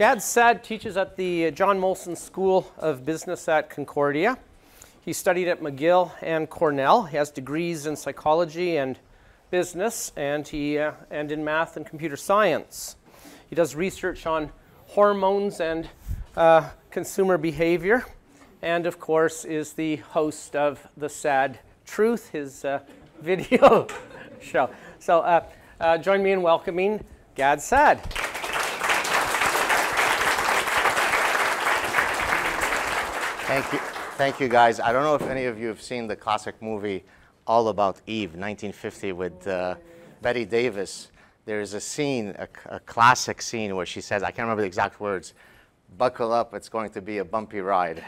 Gad Saad teaches at the John Molson School of Business at Concordia. He studied at McGill and Cornell. He has degrees in psychology and business, and in math and computer science. He does research on hormones and consumer behavior, and of course is the host of The Saad Truth, his video show. So join me in welcoming Gad Saad. Thank you. Thank you, guys. I don't know if any of you have seen the classic movie All About Eve, 1950, with Betty Davis. There is a scene, a classic scene, where she says, I can't remember the exact words, buckle up, it's going to be a bumpy ride.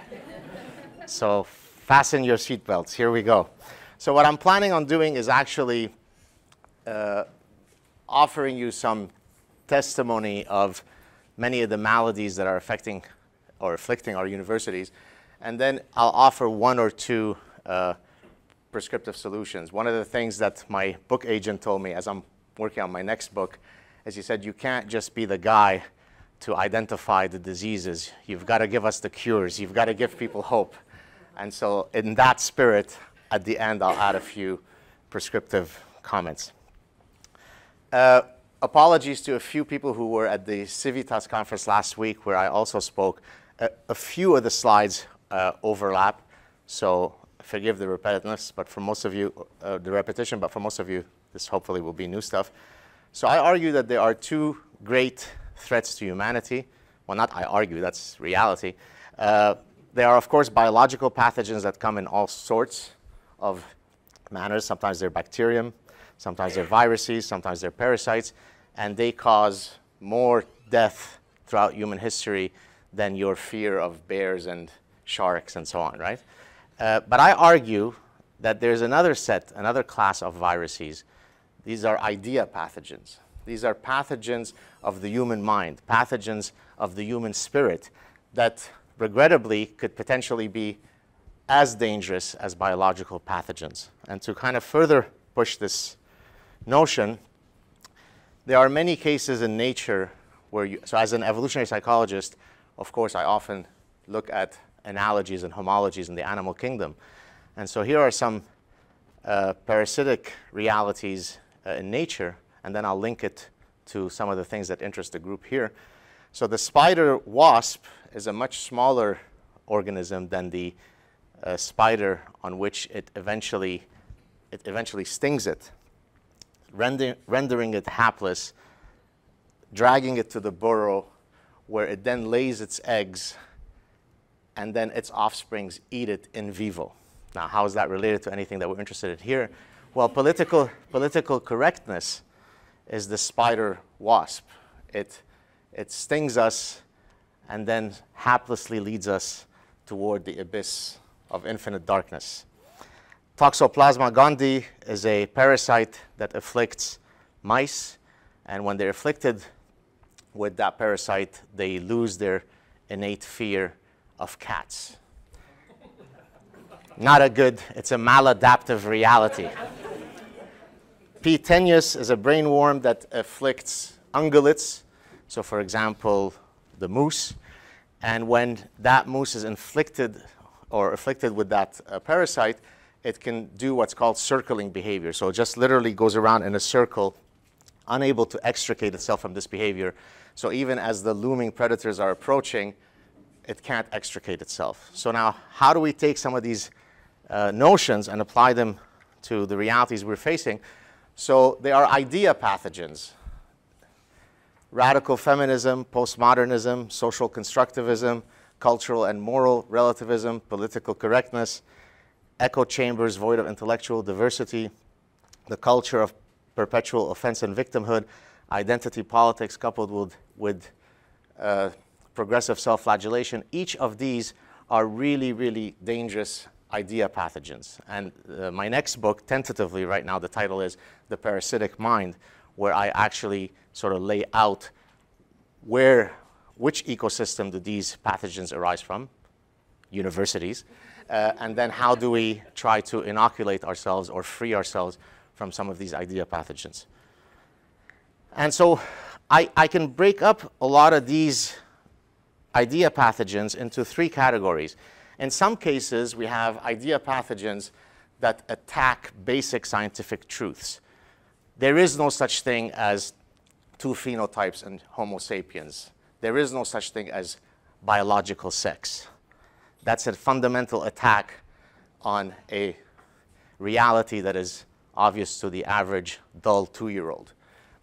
So fasten your seatbelts. Here we go. So what I'm planning on doing is actually offering you some testimony of many of the maladies that are affecting or afflicting our universities. And then I'll offer one or two prescriptive solutions. One of the things that my book agent told me as I'm working on my next book is he said, you can't just be the guy to identify the diseases. You've got to give us the cures. You've got to give people hope. And so in that spirit, at the end, I'll add a few prescriptive comments. Apologies to a few people who were at the Civitas conference last week where I also spoke. A few of the slides overlap, so forgive the repetitiveness, but for most of you, this hopefully will be new stuff. So I argue that there are two great threats to humanity. Well, not I argue, that's reality. There are, of course, biological pathogens that come in all sorts of manners. Sometimes they're bacterium, sometimes they're viruses, sometimes they're parasites, and they cause more death throughout human history than your fear of bears and sharks and so on, right? But I argue that there's another set, another class of viruses. These are idea pathogens. These are pathogens of the human mind, pathogens of the human spirit that regrettably could potentially be as dangerous as biological pathogens. And to kind of further push this notion, there are many cases in nature where you, so as an evolutionary psychologist, of course, I often look at analogies and homologies in the animal kingdom. And so here are some parasitic realities in nature, and then I'll link it to some of the things that interest the group here. So the spider wasp is a much smaller organism than the spider on which it eventually stings it, rendering it hapless, dragging it to the burrow, where it then lays its eggs, and then its offsprings eat it in vivo. Now, how is that related to anything that we're interested in here? Well, political correctness is the spider wasp. It stings us and then haplessly leads us toward the abyss of infinite darkness. Toxoplasma gondii is a parasite that afflicts mice, and when they're afflicted with that parasite, they lose their innate fear of cats. Not a good, it's a maladaptive reality. P. tenuis is a brain worm that afflicts ungulates, so for example, the moose. And when that moose is afflicted with that parasite, it can do what's called circling behavior. So it just literally goes around in a circle, unable to extricate itself from this behavior. So even as the looming predators are approaching, it can't extricate itself. So now, how do we take some of these notions and apply them to the realities we're facing? So they are idea pathogens. Radical feminism, postmodernism, social constructivism, cultural and moral relativism, political correctness, echo chambers void of intellectual diversity, the culture of perpetual offense and victimhood, identity politics coupled with progressive self-flagellation. Each of these are really, really dangerous idea pathogens. And my next book, tentatively right now, the title is The Parasitic Mind, where I actually sort of lay out which ecosystem do these pathogens arise from, universities, and then how do we try to inoculate ourselves or free ourselves from some of these idea pathogens. And so I can break up a lot of these idea pathogens into three categories. In some cases, we have idea pathogens that attack basic scientific truths. There is no such thing as two phenotypes in Homo sapiens. There is no such thing as biological sex. That's a fundamental attack on a reality that is obvious to the average dull 2-year-old.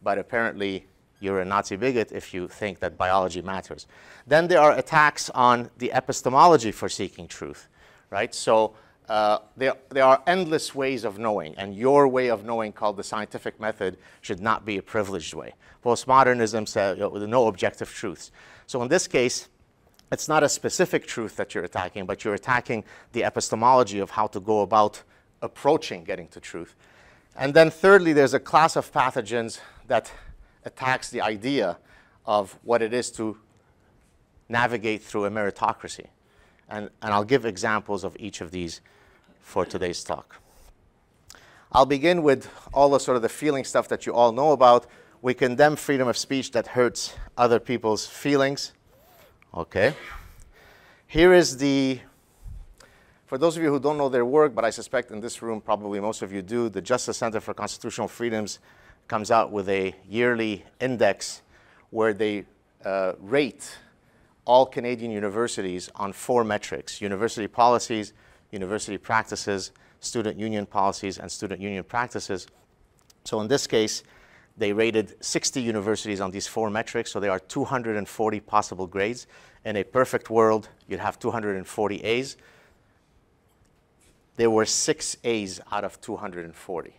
But apparently, you're a Nazi bigot if you think that biology matters. Then there are attacks on the epistemology for seeking truth, right? So there are endless ways of knowing, and your way of knowing, called the scientific method, should not be a privileged way. Postmodernism says no objective truths. So in this case, it's not a specific truth that you're attacking, but you're attacking the epistemology of how to go about approaching getting to truth. And then thirdly, there's a class of pathogens that attacks the idea of what it is to navigate through a meritocracy. And I'll give examples of each of these for today's talk. I'll begin with all the sort of the feeling stuff that you all know about. We condemn freedom of speech that hurts other people's feelings. Okay. Here is the, for those of you who don't know their work, but I suspect in this room probably most of you do, the Justice Center for Constitutional Freedoms comes out with a yearly index where they rate all Canadian universities on 4 metrics: university policies, university practices, student union policies, and student union practices. So in this case, they rated 60 universities on these 4 metrics, so there are 240 possible grades. In a perfect world, you'd have 240 A's. There were 6 A's out of 240.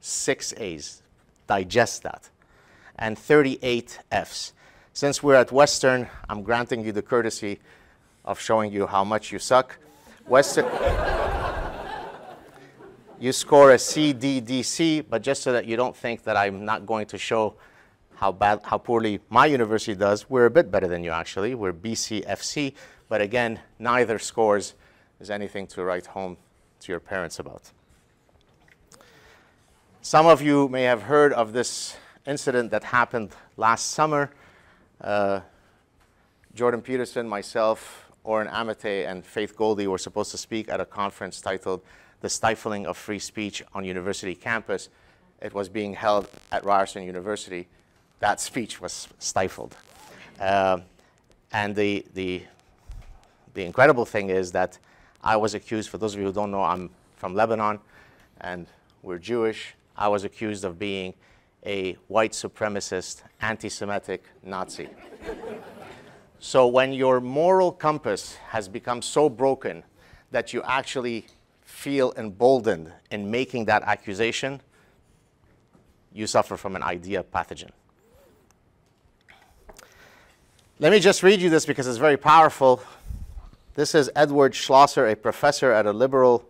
6 A's, digest that, and 38 F's. Since we're at Western, I'm granting you the courtesy of showing you how much you suck. Western, you score a C, D, D, C, but just so that you don't think that I'm not going to show how poorly my university does, we're a bit better than you actually. We're B, C, F, C, but again, neither scores is anything to write home to your parents about. Some of you may have heard of this incident that happened last summer. Jordan Peterson, myself, Orin Amitay, and Faith Goldie were supposed to speak at a conference titled The Stifling of Free Speech on University Campus. It was being held at Ryerson University. That speech was stifled. And the incredible thing is that I was accused, for those of you who don't know, I'm from Lebanon, and we're Jewish. I was accused of being a white supremacist, anti-Semitic Nazi. So when your moral compass has become so broken that you actually feel emboldened in making that accusation, you suffer from an idea pathogen. Let me just read you this because it's very powerful. This is Edward Schlosser, a professor at a liberal,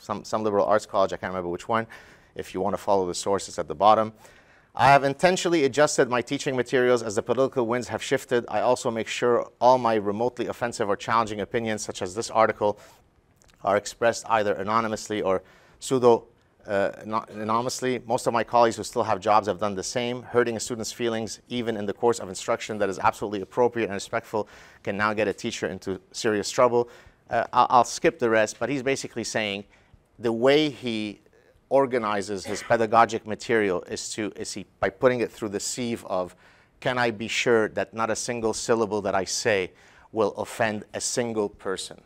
some liberal arts college, I can't remember which one. If you want to follow the source, it's at the bottom. I have intentionally adjusted my teaching materials as the political winds have shifted. I also make sure all my remotely offensive or challenging opinions, such as this article, are expressed either anonymously or pseudo-anonymously. Most of my colleagues who still have jobs have done the same. Hurting a student's feelings, even in the course of instruction that is absolutely appropriate and respectful, can now get a teacher into serious trouble. I'll skip the rest, but he's basically saying the way he organizes his pedagogic material is by putting it through the sieve of, can I be sure that not a single syllable that I say will offend a single person?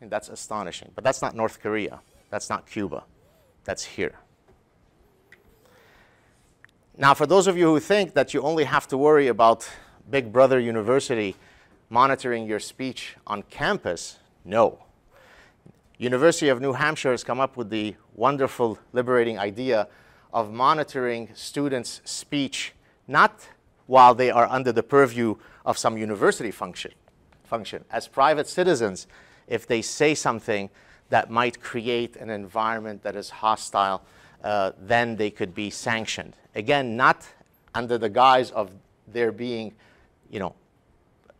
And that's astonishing. But that's not North Korea. That's not Cuba. That's here. Now, for those of you who think that you only have to worry about Big Brother University monitoring your speech on campus, no. University of New Hampshire has come up with the wonderful, liberating idea of monitoring students' speech, not while they are under the purview of some university function. As private citizens, if they say something that might create an environment that is hostile, then they could be sanctioned. Again, not under the guise of there being,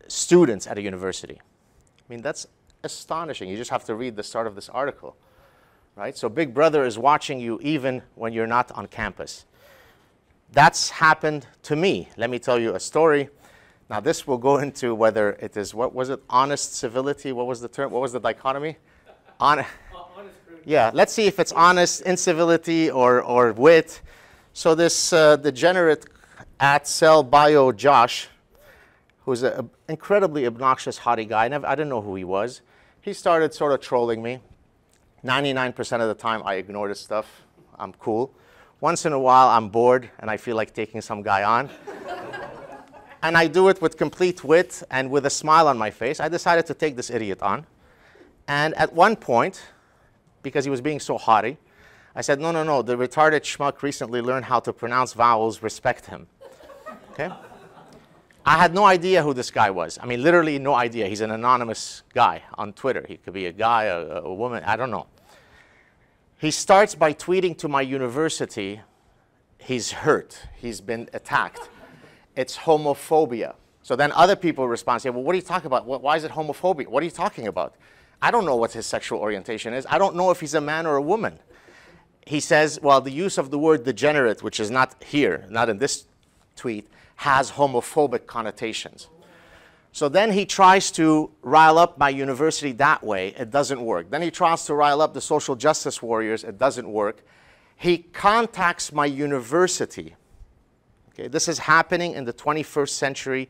students at a university. I mean, that's astonishing. You just have to read the start of this article, right? So Big Brother is watching you even when you're not on campus. That's happened to me. Let me tell you a story. Now this will go into whether it is, what was it, honest civility, what was the term, what was the dichotomy? Yeah, let's see if it's honest incivility or wit. So this degenerate at Cell Bio Josh, who's an incredibly obnoxious, haughty guy, I didn't know who he was. He started sort of trolling me. 99% of the time I ignore this stuff, I'm cool. Once in a while I'm bored and I feel like taking some guy on. And I do it with complete wit and with a smile on my face. I decided to take this idiot on. And at one point, because he was being so haughty, I said, no, no, no, the retarded schmuck recently learned how to pronounce vowels, respect him. Okay? I had no idea who this guy was. I mean, literally no idea. He's an anonymous guy on Twitter. He could be a guy, a woman, I don't know. He starts by tweeting to my university, he's hurt, he's been attacked. It's homophobia. So then other people respond, say, well, what are you talking about? Why is it homophobia? What are you talking about? I don't know what his sexual orientation is. I don't know if he's a man or a woman. He says, well, the use of the word degenerate, which is not here, not in this tweet, has homophobic connotations. So then he tries to rile up my university that way. It doesn't work. Then he tries to rile up the social justice warriors. It doesn't work. He contacts my university. Okay, this is happening in the 21st century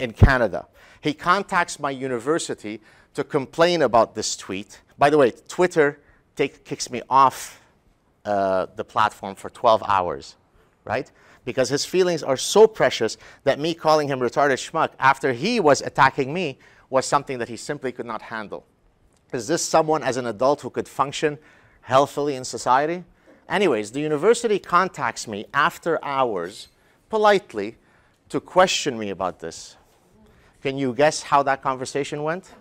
in Canada. He contacts my university to complain about this tweet. By the way, Twitter kicks me off the platform for 12 hours, right? Because his feelings are so precious that me calling him retarded schmuck after he was attacking me was something that he simply could not handle. Is this someone as an adult who could function healthily in society? Anyways, the university contacts me after hours, politely, to question me about this. Can you guess how that conversation went?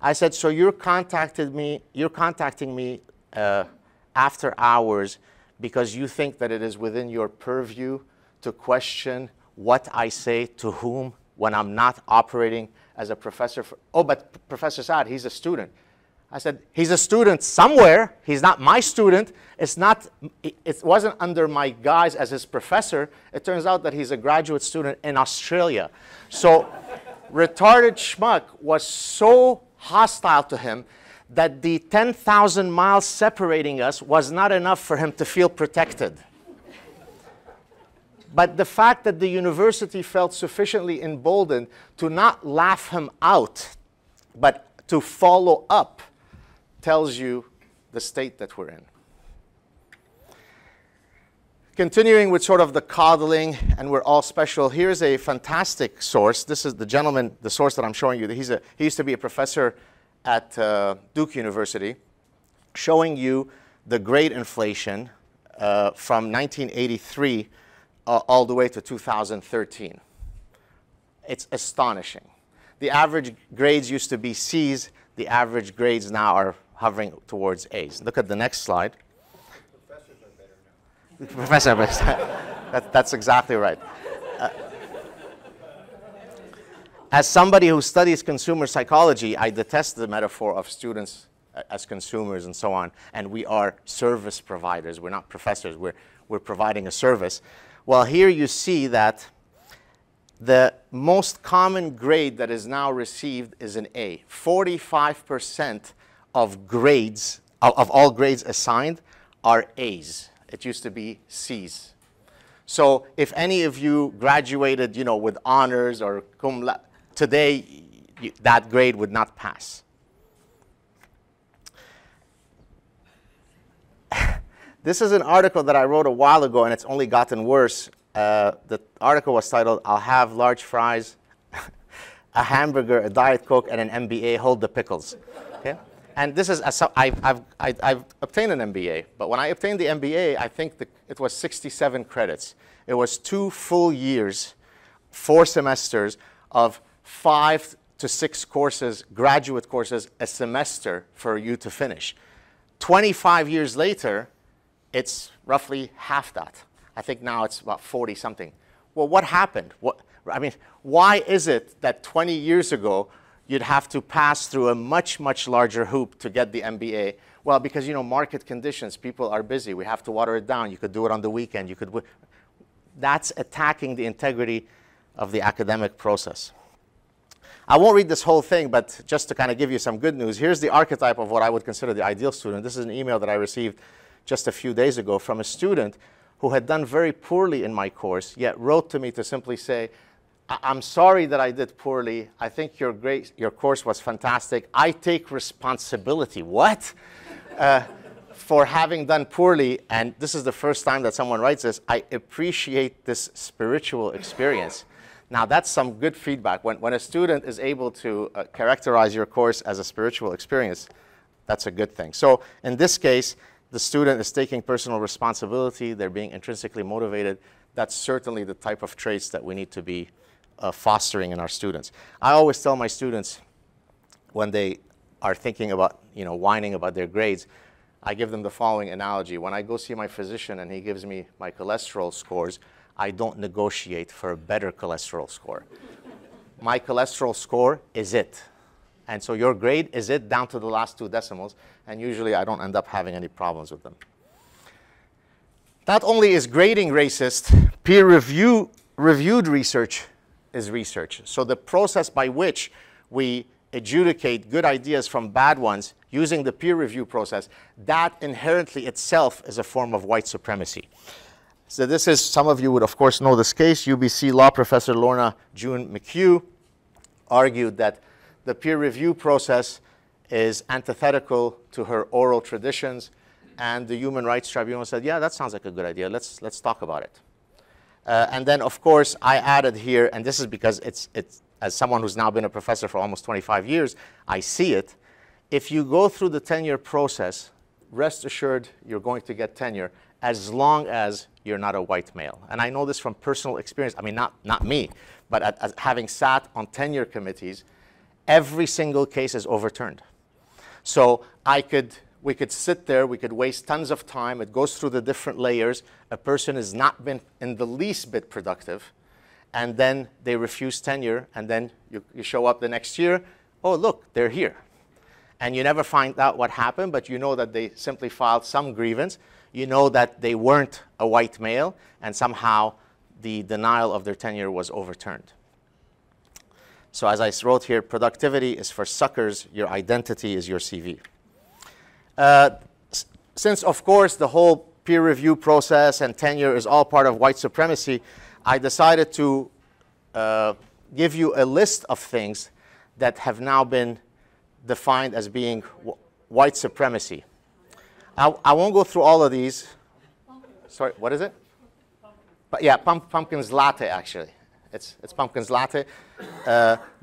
I said, so you're contacting me after hours because you think that it is within your purview to question what I say to whom when I'm not operating as a professor. Oh, but Professor Saad, he's a student. I said, he's a student somewhere. He's not my student. It wasn't under my guise as his professor. It turns out that he's a graduate student in Australia. So retarded schmuck was so hostile to him that the 10,000 miles separating us was not enough for him to feel protected. But the fact that the university felt sufficiently emboldened to not laugh him out, but to follow up, tells you the state that we're in. Continuing with sort of the coddling, and we're all special, here's a fantastic source. This is the gentleman, the source that I'm showing you. He used to be a professor at Duke University, showing you the great inflation from 1983 all the way to 2013. It's astonishing. The average grades used to be C's. The average grades now are hovering towards A's. Look at the next slide. The professors are better now. The professor, that's exactly right. As somebody who studies consumer psychology, I detest the metaphor of students as consumers and so on, and we are service providers. We're not professors. We're providing a service. Well, here you see that the most common grade that is now received is an A. 45% of grades, of all grades assigned, are A's. It used to be C's. So if any of you graduated, you know, with honors or cum laude, today that grade would not pass. This is an article that I wrote a while ago, and it's only gotten worse. The article was titled, I'll have large fries, a hamburger, a Diet Coke, and an MBA, hold the pickles. Okay? And this is, so I've obtained an MBA, but when I obtained the MBA, I think it was 67 credits. It was 2 full years, 4 semesters of 5 to 6 courses, graduate courses, a semester for you to finish. 25 years later, it's roughly half that. I think now it's about 40 something. Well, what happened? I mean, why is it that 20 years ago, you'd have to pass through a much, much larger hoop to get the MBA? Well, because, you know, market conditions, people are busy. We have to water it down. You could do it on the weekend. That's attacking the integrity of the academic process. I won't read this whole thing, but just to kind of give you some good news, here's the archetype of what I would consider the ideal student. This is an email that I received just a few days ago from a student who had done very poorly in my course, yet wrote to me to simply say, I'm sorry that I did poorly. I think your course was fantastic. I take responsibility, what? For having done poorly, and this is the first time that someone writes this, I appreciate this spiritual experience. Now, that's some good feedback. When a student is able to characterize your course as a spiritual experience, that's a good thing. So in this case, the student is taking personal responsibility. They're being intrinsically motivated. That's certainly the type of traits that we need to be fostering in our students. I always tell my students when they are thinking about, whining about their grades, I give them the following analogy. When I go see my physician and he gives me my cholesterol scores, I don't negotiate for a better cholesterol score. My cholesterol score is it. And so your grade is it down to the last two decimals. And usually I don't end up having any problems with them. Not only is grading racist, peer-reviewed research is research. So the process by which we adjudicate good ideas from bad ones using the peer review process, that inherently itself is a form of white supremacy. So this is, some of you would of course know this case, UBC law professor Lorna June McHugh argued that the peer review process is antithetical to her oral traditions, and the Human Rights Tribunal said, yeah, that sounds like a good idea, let's talk about it. And then of course I added here, and this is because it's as someone who's now been a professor for almost 25 years, I see it. If you go through the tenure process, rest assured you're going to get tenure, as long as you're not a white male. And I know this from personal experience. I mean, not me, but having sat on tenure committees, every single case is overturned. So we could sit there, we could waste tons of time, it goes through the different layers, a person has not been in the least bit productive, and then they refuse tenure, and then you show up the next year, oh look, they're here. And you never find out what happened, but you know that they simply filed some grievance. You know that they weren't a white male, and somehow the denial of their tenure was overturned. So as I wrote here, productivity is for suckers, your identity is your CV. Since, of course, the whole peer review process and tenure is all part of white supremacy, I decided to give you a list of things that have now been defined as being white supremacy. I won't go through all of these. Pumpkin. Sorry, what is it? Pumpkin. But yeah, pumpkin's latte, actually. It's pumpkin's latte.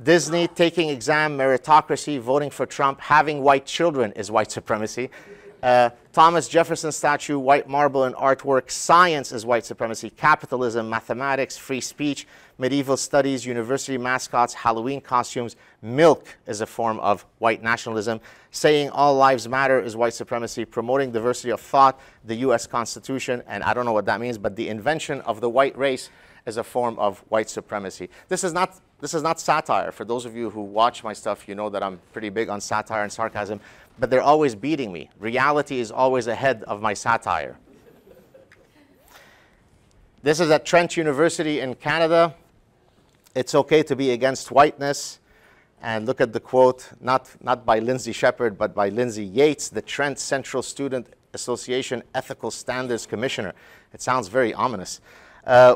Disney, taking exam, meritocracy, voting for Trump, having white children is white supremacy. Thomas Jefferson statue, white marble and artwork, science is white supremacy, capitalism, mathematics, free speech, medieval studies, university mascots, Halloween costumes, milk is a form of white nationalism, saying all lives matter is white supremacy, promoting diversity of thought, the US Constitution, and I don't know what that means, but the invention of the white race is a form of white supremacy. This is not satire. For those of you who watch my stuff, you know that I'm pretty big on satire and sarcasm. But they're always beating me. Reality is always ahead of my satire. This is at Trent University in Canada. It's okay to be against whiteness. And look at the quote, not by Lindsay Shepherd, but by Lindsay Yates, the Trent Central Student Association Ethical Standards Commissioner. It sounds very ominous.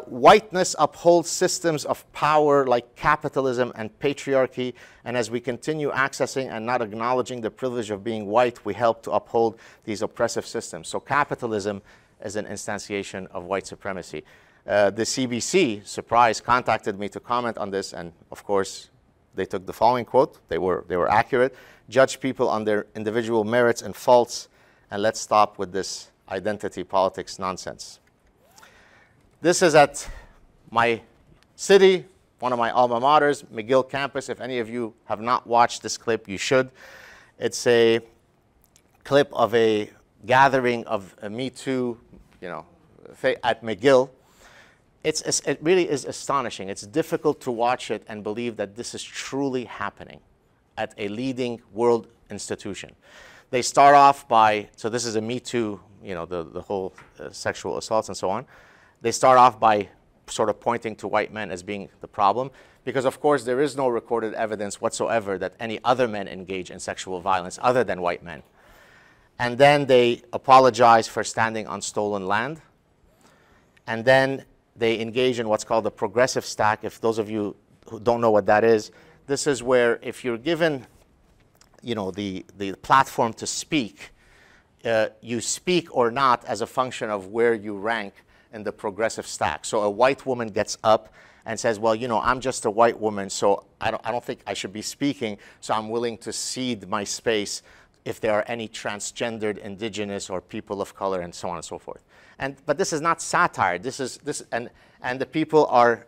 Whiteness upholds systems of power like capitalism and patriarchy, and as we continue accessing and not acknowledging the privilege of being white, we help to uphold these oppressive systems. So capitalism is an instantiation of white supremacy. The CBC, surprise, contacted me to comment on this, and of course, they took the following quote. They were accurate. Judge people on their individual merits and faults, and let's stop with this identity politics nonsense. This is at my city, one of my alma maters, McGill campus. If any of you have not watched this clip, you should. It's a clip of a gathering of a Me Too, at McGill. It really is astonishing. It's difficult to watch it and believe that this is truly happening at a leading world institution. They start off by, so this is a Me Too, the whole sexual assaults and so on. They start off by sort of pointing to white men as being the problem, because of course there is no recorded evidence whatsoever that any other men engage in sexual violence other than white men. And then they apologize for standing on stolen land. And then they engage in what's called the progressive stack. If those of you who don't know what that is, this is where if you're given, you know, the platform to speak, you speak or not as a function of where you rank in the progressive stack. So a white woman gets up and says, well, you know, I'm just a white woman, so I don't think I should be speaking, so I'm willing to cede my space if there are any transgendered, indigenous, or people of color, and so on and so forth. But this is not satire. This is and the people are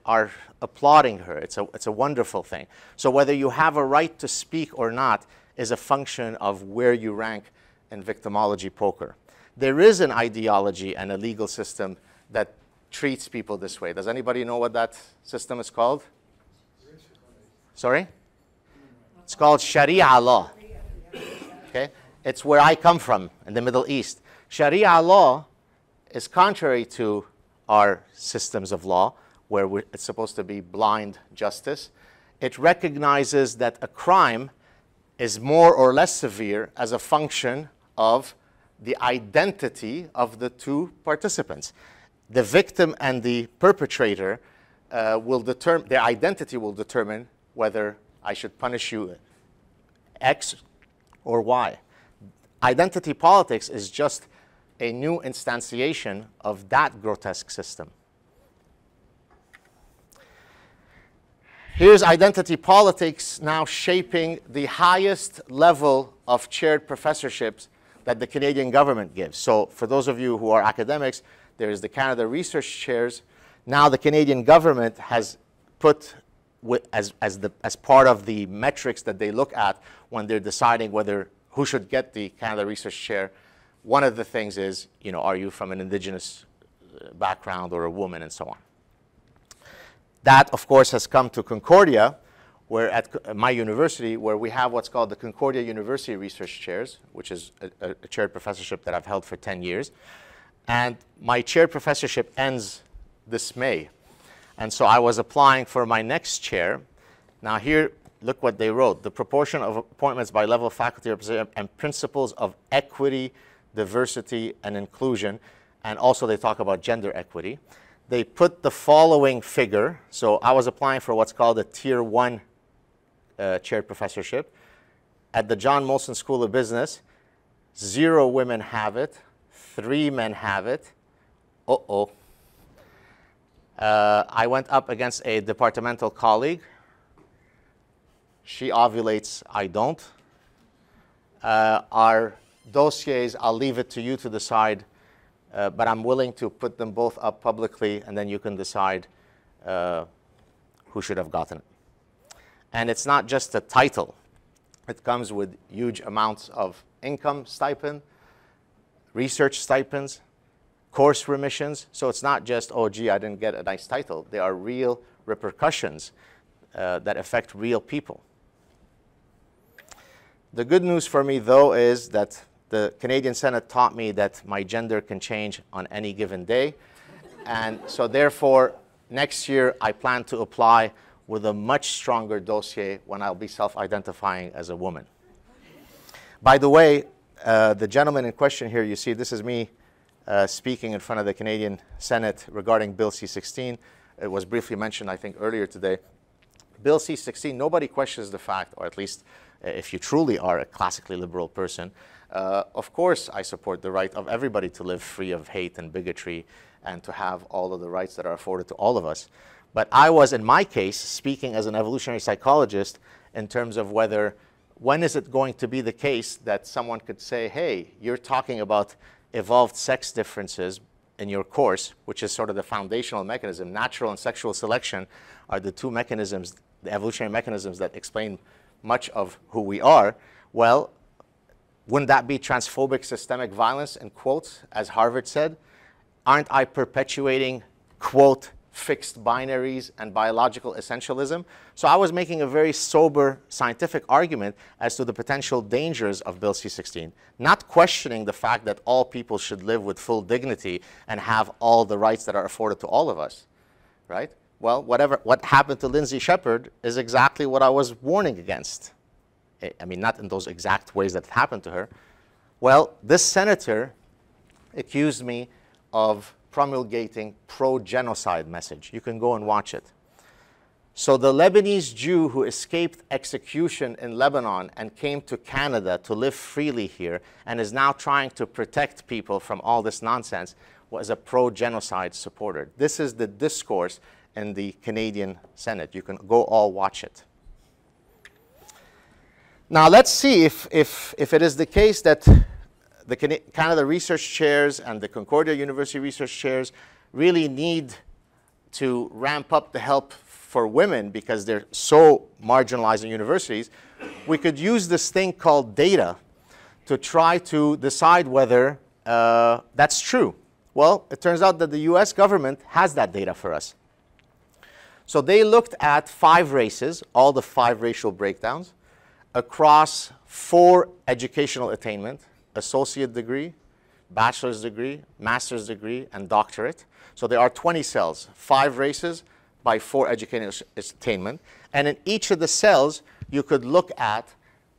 applauding her. It's a wonderful thing. So whether you have a right to speak or not is a function of where you rank in victimology poker. There is an ideology and a legal system that treats people this way. Does anybody know what that system is called? Sorry? It's called Sharia law. Okay? It's where I come from, in the Middle East. Sharia law is contrary to our systems of law, where it's supposed to be blind justice. It recognizes that a crime is more or less severe as a function of the identity of the two participants. The victim and the perpetrator will determine, their identity will determine whether I should punish you X or Y. Identity politics is just a new instantiation of that grotesque system. Here's identity politics now shaping the highest level of chaired professorships that the Canadian government gives. So for those of you who are academics, there is the Canada Research Chairs. Now the Canadian government has put as part of the metrics that they look at when they're deciding whether who should get the Canada Research Chair. One of the things is, you know, are you from an indigenous background or a woman, and so on. That, of course, has come to Concordia, where at my university, where we have what's called the Concordia University Research Chairs, which is a chaired professorship that I've held for 10 years. And my chaired professorship ends this May. And so I was applying for my next chair. Now here, look what they wrote. The proportion of appointments by level of faculty representative and principles of equity, diversity, and inclusion. And also they talk about gender equity. They put the following figure. So I was applying for what's called a Tier 1 chaired professorship. At the John Molson School of Business, 0 women have it. 3 men have it. Uh-oh. I went up against a departmental colleague. She ovulates, I don't. Our dossiers, I'll leave it to you to decide, but I'm willing to put them both up publicly, and then you can decide who should have gotten it. And it's not just a title. It comes with huge amounts of income stipend, research stipends, course remissions. So it's not just, oh, gee, I didn't get a nice title. There are real repercussions that affect real people. The good news for me, though, is that the Canadian Senate taught me that my gender can change on any given day. And so therefore, next year, I plan to apply with a much stronger dossier when I'll be self-identifying as a woman. By the way, the gentleman in question here, you see, this is me speaking in front of the Canadian Senate regarding Bill C-16. It was briefly mentioned, I think, earlier today. Bill C-16, nobody questions the fact, or at least if you truly are a classically liberal person, of course I support the right of everybody to live free of hate and bigotry and to have all of the rights that are afforded to all of us. But I was, in my case, speaking as an evolutionary psychologist in terms of whether, when is it going to be the case that someone could say, hey, you're talking about evolved sex differences in your course, which is sort of the foundational mechanism. Natural and sexual selection are the two mechanisms, the evolutionary mechanisms that explain much of who we are. Well, wouldn't that be transphobic systemic violence, in quotes, as Harvard said? Aren't I perpetuating, quote, fixed binaries and biological essentialism? So I was making a very sober scientific argument as to the potential dangers of Bill C-16, not questioning the fact that all people should live with full dignity and have all the rights that are afforded to all of us. right? Well, what happened to Lindsay Shepherd is exactly what I was warning against. I mean, not in those exact ways that it happened to her. Well, this senator accused me of promulgating pro-genocide message. You can go and watch it. So the Lebanese Jew who escaped execution in Lebanon and came to Canada to live freely here and is now trying to protect people from all this nonsense was a pro-genocide supporter. This is the discourse in the Canadian Senate. You can go all watch it. Now let's see if it is the case that the Canada Research Chairs and the Concordia University Research Chairs really need to ramp up the help for women because they're so marginalized in universities. We could use this thing called data to try to decide whether that's true. Well, it turns out that the US government has that data for us. So they looked at 5 races, all the 5 racial breakdowns, across 4 educational attainment: associate degree, bachelor's degree, master's degree, and doctorate. So there are 20 cells, 5 races by 4 educational attainment. And in each of the cells, you could look at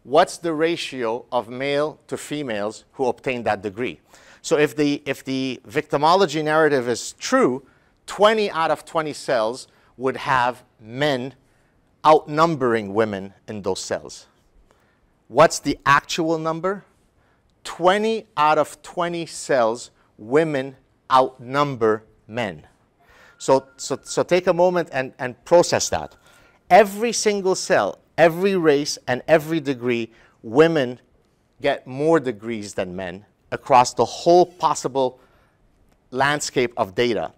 what's the ratio of male to females who obtained that degree. So if the victimology narrative is true, 20 out of 20 cells would have men outnumbering women in those cells. What's the actual number? 20 out of 20 cells, women outnumber men. So take a moment and process that. Every single cell, every race, and every degree, women get more degrees than men across the whole possible landscape of data.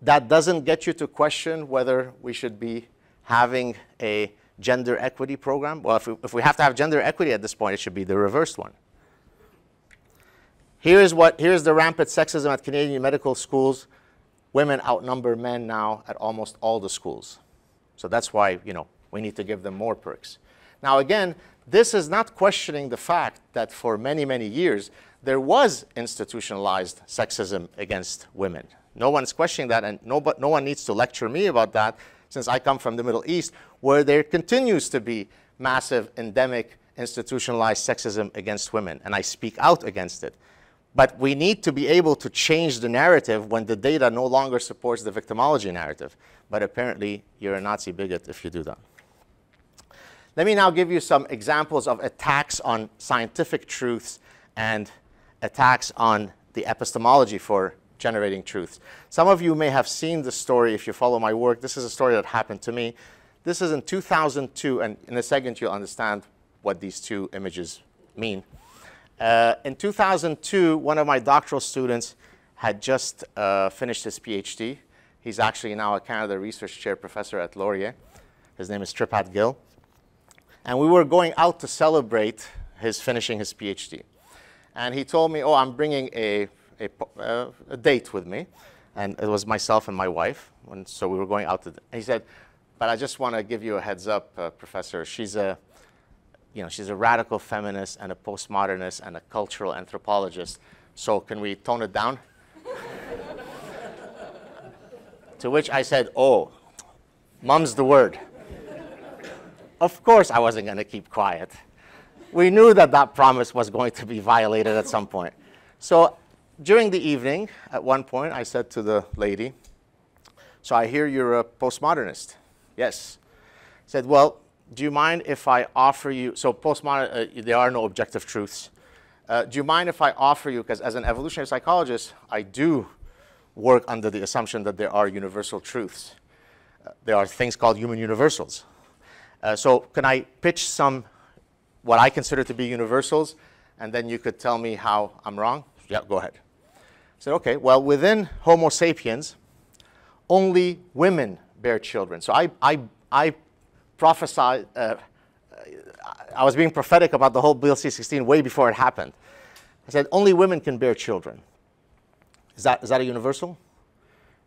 That doesn't get you to question whether we should be having a gender equity program. Well, if we have to have gender equity at this point, it should be the reversed one. Here's the rampant sexism at Canadian medical schools. Women outnumber men now at almost all the schools. So that's why, you know, we need to give them more perks. Now again, this is not questioning the fact that for many, many years, there was institutionalized sexism against women. No one's questioning that, and no one needs to lecture me about that, since I come from the Middle East, where there continues to be massive, endemic, institutionalized sexism against women, and I speak out against it. But we need to be able to change the narrative when the data no longer supports the victimology narrative. But apparently, you're a Nazi bigot if you do that. Let me now give you some examples of attacks on scientific truths and attacks on the epistemology for generating truths. Some of you may have seen the story if you follow my work. This is a story that happened to me. This is in 2002, and in a second you'll understand what these two images mean. In 2002, one of my doctoral students had just finished his PhD. He's actually now a Canada Research Chair professor at Laurier. His name is Tripat Gill. And we were going out to celebrate his finishing his PhD. And he told me, oh, I'm bringing a date with me. And it was myself and my wife. And so we were going out to, he said, but I just want to give you a heads up, Professor. She's a radical feminist and a postmodernist and a cultural anthropologist. So can we tone it down? To which I said, oh, mum's the word. Of course I wasn't going to keep quiet. We knew that that promise was going to be violated at some point. So during the evening, at one point, I said to the lady, so I hear you're a postmodernist. Yes. I said, well, do you mind if I offer you, so postmodern, there are no objective truths. Do you mind if I offer you, because as an evolutionary psychologist, I do work under the assumption that there are universal truths. There are things called human universals. So can I pitch some, what I consider to be universals, and then you could tell me how I'm wrong? Yeah, go ahead. I said, okay, well, within Homo sapiens, only women bear children. So I prophesied, I was being prophetic about the whole Bill C-16 way before it happened. I said, only women can bear children. Is that a universal?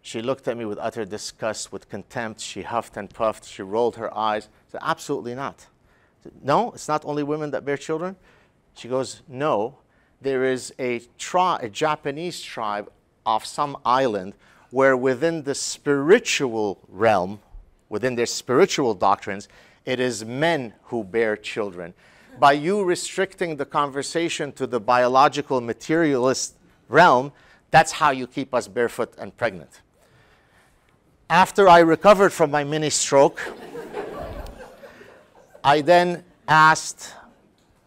She looked at me with utter disgust, with contempt. She huffed and puffed. She rolled her eyes. I said, absolutely not. I said, no, it's not only women that bear children. She goes, no, there is a Japanese tribe off some island where within the spiritual realm, within their spiritual doctrines, it is men who bear children. By you restricting the conversation to the biological materialist realm, that's how you keep us barefoot and pregnant. After I recovered from my mini stroke, I then asked,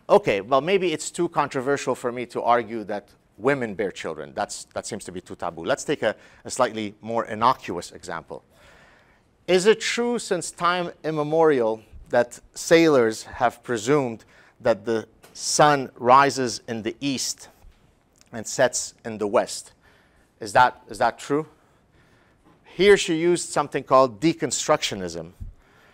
okay, well, maybe it's too controversial for me to argue that women bear children. That seems to be too taboo. Let's take a slightly more innocuous example. Is it true since time immemorial that sailors have presumed that the sun rises in the east and sets in the west? Is that true? Here she used something called deconstructionism.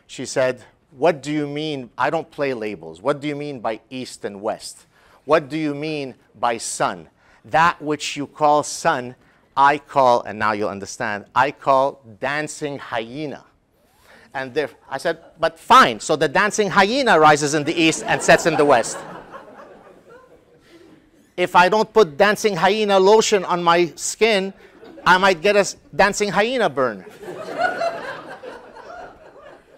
She said, what do you mean? I don't play labels. What do you mean by east and west? What do you mean by sun? That which you call sun, I call, and now you'll understand, I call dancing hyena. And there, I said, but fine, so the dancing hyena rises in the east and sets in the west. If I don't put dancing hyena lotion on my skin, I might get a dancing hyena burn.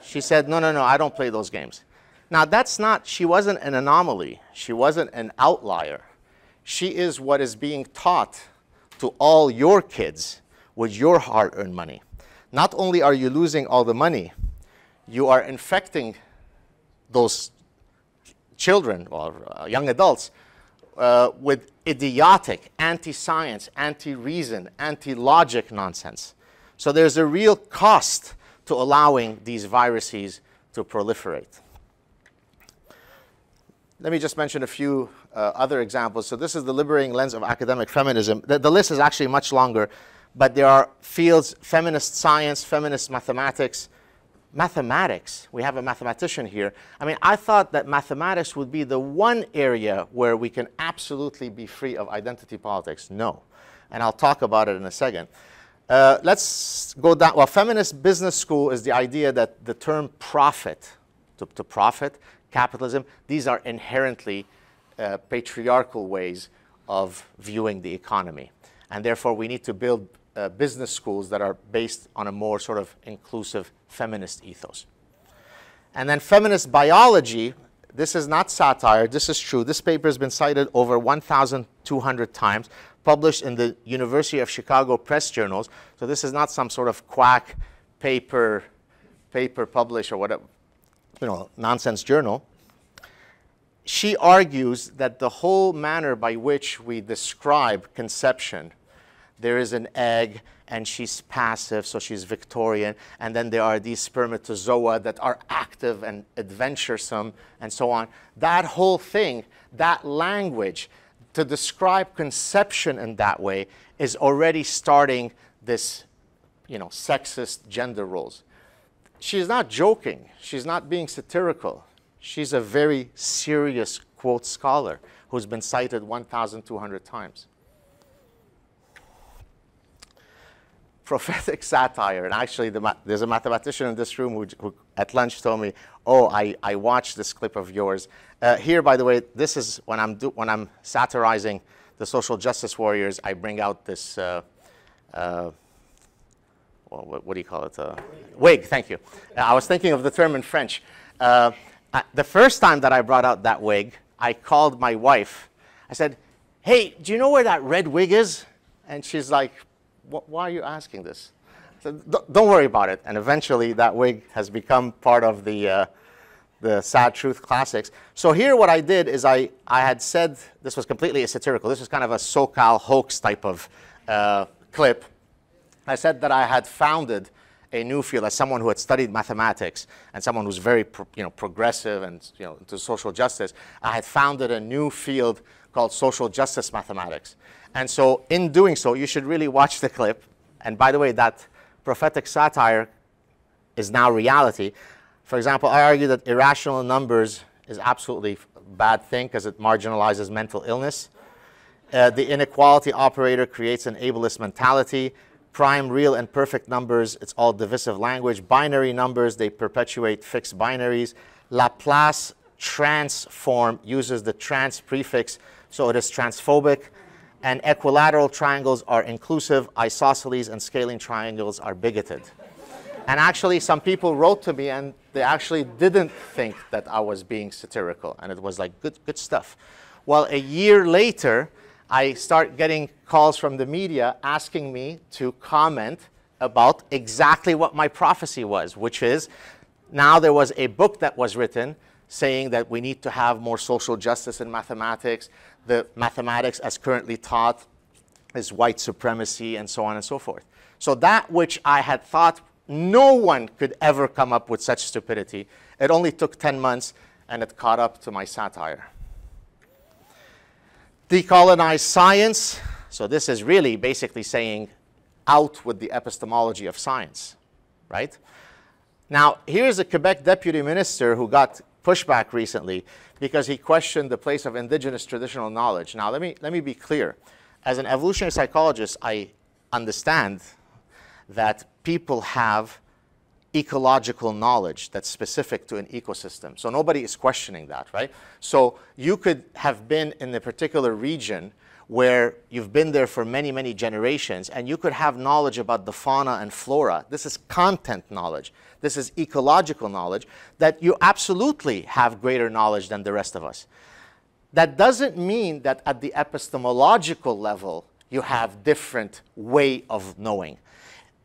She said, no, no, no, I don't play those games. Now, that's not, she wasn't an anomaly. She wasn't an outlier. She is what is being taught to all your kids with your hard-earned money. Not only are you losing all the money, you are infecting those children or young adults with idiotic, anti-science, anti-reason, anti-logic nonsense. So there's a real cost to allowing these viruses to proliferate. Let me just mention a few other examples. So this is the liberating lens of academic feminism. The list is actually much longer, but there are fields, feminist science, feminist mathematics. Mathematics, we have a mathematician here. I mean, I thought that mathematics would be the one area where we can absolutely be free of identity politics. No, and I'll talk about it in a second. Let's go down. Well, feminist business school is the idea that the term profit, to profit, capitalism, these are inherently patriarchal ways of viewing the economy. And therefore, we need to build business schools that are based on a more sort of inclusive feminist ethos. And then feminist biology, this is not satire, this is true. This paper has been cited over 1,200 times, published in the University of Chicago Press journals. So this is not some sort of quack paper published or whatever, you know, nonsense journal. She argues that the whole manner by which we describe conception, there is an egg, and she's passive, so she's Victorian, and then there are these spermatozoa that are active and adventuresome, and so on. That whole thing, that language, to describe conception in that way is already starting this, you know, sexist gender roles. She's not joking. She's not being satirical. She's a very serious, quote, scholar who's been cited 1,200 times. Prophetic satire, and actually there's a mathematician in this room who at lunch told me, oh, I watched this clip of yours. Here, by the way, this is when I'm satirizing the social justice warriors, I bring out this, what do you call it? Wig, thank you. I was thinking of the term in French. The first time that I brought out that wig, I called my wife. I said, hey, do you know where that red wig is? And she's like, why are you asking this? So don't worry about it. And eventually that wig has become part of the Saad Truth classics. So here what I did is I had said, this was completely satirical. This was kind of a SoCal hoax type of clip. I said that I had founded a new field as someone who had studied mathematics and someone who's very progressive and into social justice. I had founded a new field called social justice mathematics. And so in doing so, you should really watch the clip. And by the way, that prophetic satire is now reality. For example, I argue that irrational numbers is absolutely a bad thing because it marginalizes mental illness. The inequality operator creates an ableist mentality. Prime, real, and perfect numbers, it's all divisive language. Binary numbers, they perpetuate fixed binaries. Laplace transform uses the trans prefix, so it is transphobic. and equilateral triangles are inclusive, isosceles and scaling triangles are bigoted. And actually, some people wrote to me, and they actually didn't think that I was being satirical, and it was like, good stuff. Well, a year later, I start getting calls from the media asking me to comment about exactly what my prophecy was, which is, now there was a book that was written saying that we need to have more social justice in mathematics. The mathematics as currently taught is white supremacy, and so on and so forth. So that which I had thought no one could ever come up with such stupidity, it only took 10 months, and it caught up to my satire. Decolonize science. So this is really basically saying out with the epistemology of science, right? Now, here's a Quebec deputy minister who got pushback recently because he questioned the place of indigenous traditional knowledge. Now, let me be clear. As an evolutionary psychologist, I understand that people have ecological knowledge that's specific to an ecosystem. So nobody is questioning that, right? So you could have been in a particular region where you've been there for many, many generations, and you could have knowledge about the fauna and flora. This is content knowledge. This is ecological knowledge that you absolutely have greater knowledge than the rest of us. That doesn't mean that at the epistemological level, you have different way of knowing.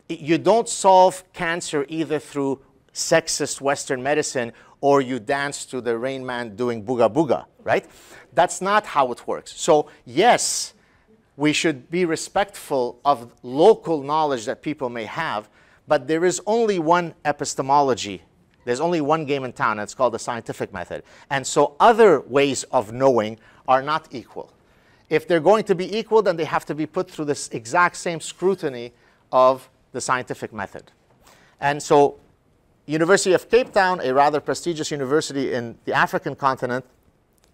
You don't solve cancer either through sexist Western medicine or you dance to the Rain Man doing booga booga, right? That's not how it works. So yes, we should be respectful of local knowledge that people may have, but there is only one epistemology. There's only one game in town, and it's called the scientific method. And so other ways of knowing are not equal. If they're going to be equal, then they have to be put through this exact same scrutiny of the scientific method. And so University of Cape Town, a rather prestigious university in the African continent,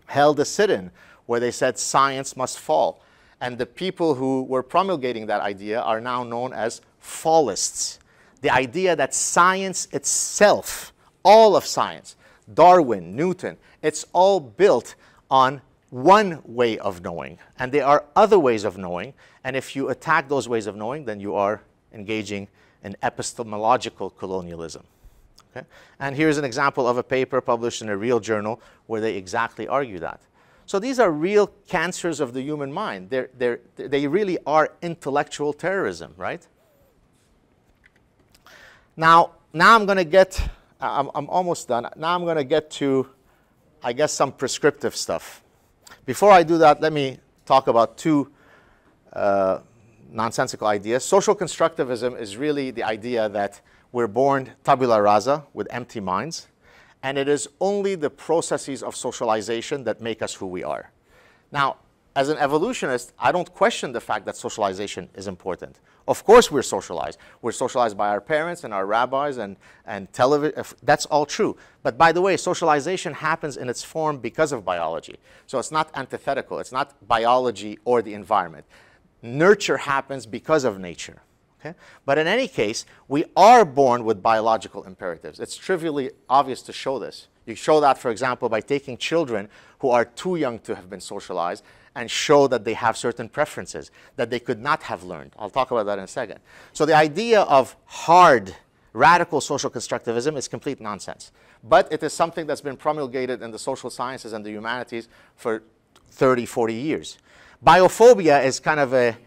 held a sit-in where they said science must fall. And the people who were promulgating that idea are now known as fallists. The idea that science itself, all of science, Darwin, Newton, it's all built on one way of knowing. And there are other ways of knowing. And if you attack those ways of knowing, then you are engaging in epistemological colonialism. Okay? And here's an example of a paper published in a real journal where they exactly argue that. So these are real cancers of the human mind. They really are intellectual terrorism, right? Now I'm going to get, I'm almost done. Now I'm going to get to, I guess, some prescriptive stuff. Before I do that, let me talk about two nonsensical ideas. Social constructivism is really the idea that we're born tabula rasa with empty minds, and it is only the processes of socialization that make us who we are. Now, as an evolutionist, I don't question the fact that socialization is important. Of course we're socialized. We're socialized by our parents and our rabbis and television. That's all true. But by the way, socialization happens in its form because of biology. So it's not antithetical. It's not biology or the environment. Nurture happens because of nature. Okay? But in any case, we are born with biological imperatives. It's trivially obvious to show this. You show that, for example, by taking children who are too young to have been socialized and show that they have certain preferences that they could not have learned. I'll talk about that in a second. So the idea of hard, radical social constructivism is complete nonsense. But it is something that's been promulgated in the social sciences and the humanities for 30, 40 years. Biophobia is kind of a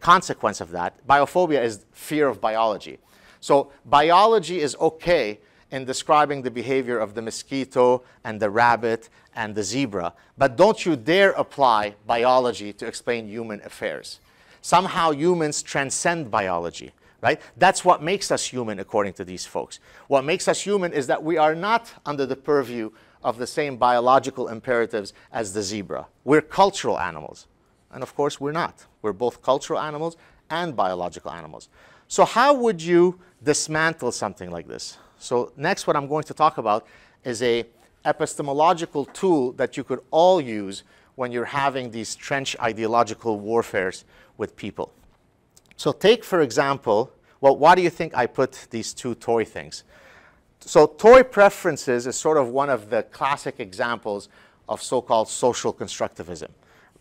consequence of that. Biophobia is fear of biology. So biology is okay in describing the behavior of the mosquito and the rabbit and the zebra, but don't you dare apply biology to explain human affairs. Somehow humans transcend biology, right? That's what makes us human, according to these folks. What makes us human is that we are not under the purview of the same biological imperatives as the zebra. We're cultural animals. And of course, we're not. We're both cultural animals and biological animals. So how would you dismantle something like this? So next, what I'm going to talk about is an epistemological tool that you could all use when you're having these trench ideological warfares with people. So take, for example, well, why do you think I put these two toy things? So toy preferences is sort of one of the classic examples of so-called social constructivism.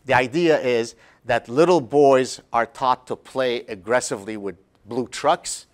The idea is that little boys are taught to play aggressively with blue trucks.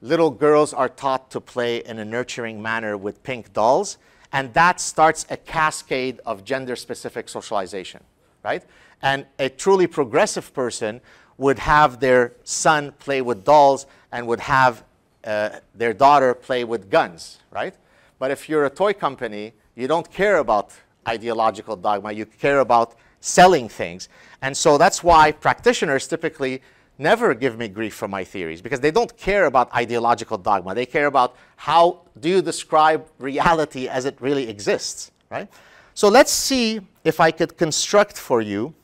Little girls are taught to play in a nurturing manner with pink dolls. And that starts a cascade of gender-specific socialization, right? And a truly progressive person would have their son play with dolls and would have their daughter play with guns, right? But if you're a toy company, you don't care about ideological dogma. You care about selling things. And so that's why practitioners typically never give me grief for my theories, because they don't care about ideological dogma. They care about how do you describe reality as it really exists, right? So let's see if I could construct for you.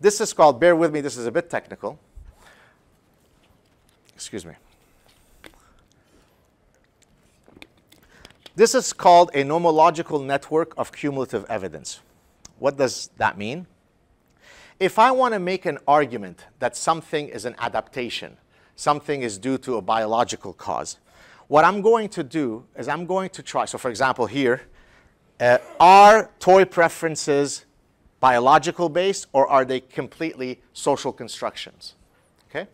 This is called, bear with me, this is a bit technical. Excuse me. This is called a nomological network of cumulative evidence. What does that mean? If I want to make an argument that something is an adaptation, something is due to a biological cause, what I'm going to do is I'm going to try, so for example here, are toy preferences biological based or are they completely social constructions? Okay?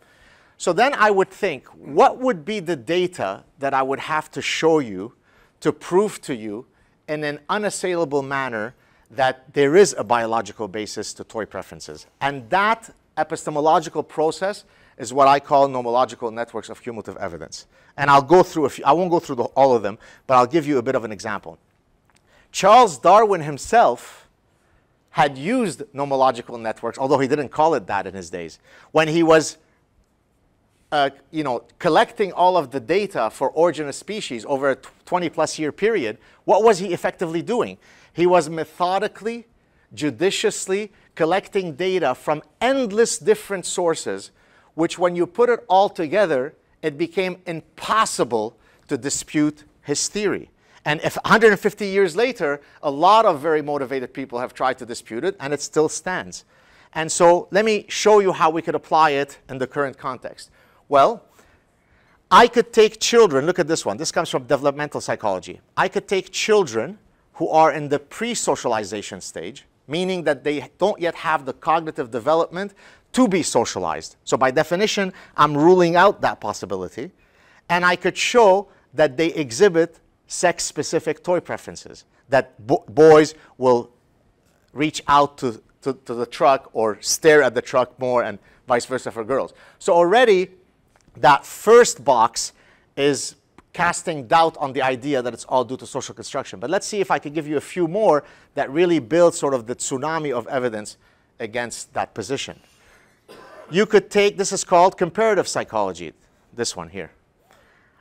So then I would think, what would be the data that I would have to show you to prove to you in an unassailable manner that there is a biological basis to toy preferences? And that epistemological process is what I call nomological networks of cumulative evidence. And I'll go through a few. I won't go through all of them, but I'll give you a bit of an example. Charles Darwin himself had used nomological networks, although he didn't call it that in his days, when he was collecting all of the data for Origin of Species over a 20-plus year period. What was he effectively doing? He was methodically, judiciously collecting data from endless different sources, which when you put it all together, it became impossible to dispute his theory. And if 150 years later, a lot of very motivated people have tried to dispute it, and it still stands. And so let me show you how we could apply it in the current context. Well, I could take children, look at this one. This comes from developmental psychology. I could take children who are in the pre-socialization stage, meaning that they don't yet have the cognitive development to be socialized. So by definition, I'm ruling out that possibility. And I could show that they exhibit sex-specific toy preferences, that boys will reach out to the truck or stare at the truck more and vice versa for girls. So already, that first box is casting doubt on the idea that it's all due to social construction. But let's see if I can give you a few more that really build sort of the tsunami of evidence against that position. You could take, this is called comparative psychology, this one here.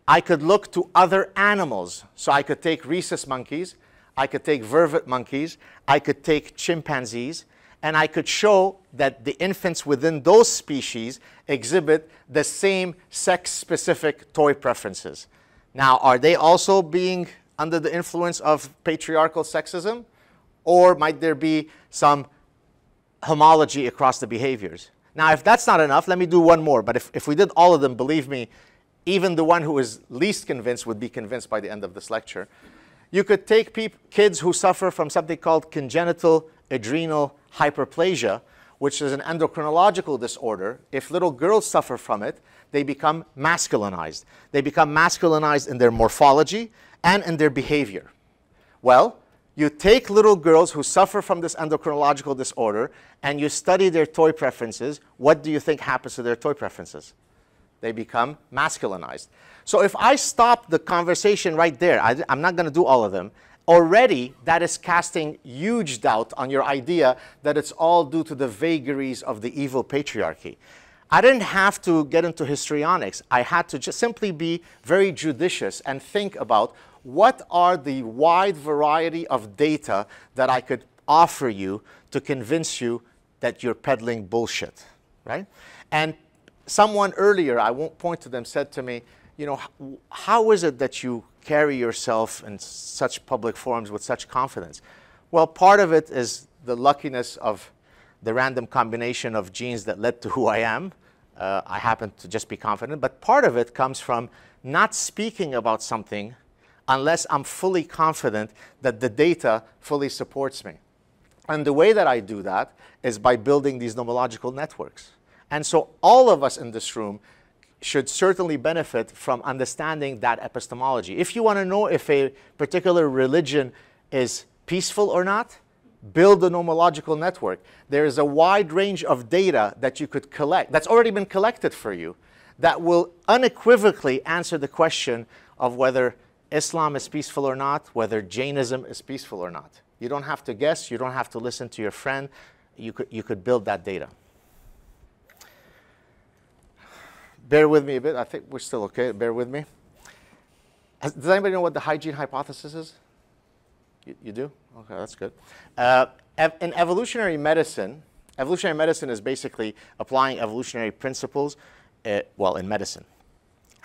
I could look to other animals. So I could take rhesus monkeys, I could take vervet monkeys, I could take chimpanzees, and I could show that the infants within those species exhibit the same sex-specific toy preferences. Now, are they also being under the influence of patriarchal sexism? Or might there be some homology across the behaviors? Now, if that's not enough, let me do one more. But if we did all of them, believe me, even the one who is least convinced would be convinced by the end of this lecture. You could take kids who suffer from something called congenital adrenal hyperplasia, which is an endocrinological disorder. If little girls suffer from it, they become masculinized. They become masculinized in their morphology and in their behavior. Well, you take little girls who suffer from this endocrinological disorder and you study their toy preferences. What do you think happens to their toy preferences? They become masculinized. So if I stop the conversation right there, I'm not going to do all of them, already that is casting huge doubt on your idea that it's all due to the vagaries of the evil patriarchy. I didn't have to get into histrionics. I had to just simply be very judicious and think about what are the wide variety of data that I could offer you to convince you that you're peddling bullshit, right? And someone earlier, I won't point to them, said to me, you know, how is it that you carry yourself in such public forums with such confidence? Well, part of it is the luckiness of the random combination of genes that led to who I am. I happen to just be confident. But part of it comes from not speaking about something unless I'm fully confident that the data fully supports me. And the way that I do that is by building these nomological networks. And so all of us in this room should certainly benefit from understanding that epistemology. If you want to know if a particular religion is peaceful or not, build a nomological network. There is a wide range of data that you could collect, that's already been collected for you, that will unequivocally answer the question of whether Islam is peaceful or not, whether Jainism is peaceful or not. You don't have to guess. You don't have to listen to your friend. You could build that data. Bear with me a bit. I think we're still okay. Bear with me. Does anybody know what the hygiene hypothesis is? You do? Okay, that's good. In evolutionary medicine is basically applying evolutionary principles, well, in medicine,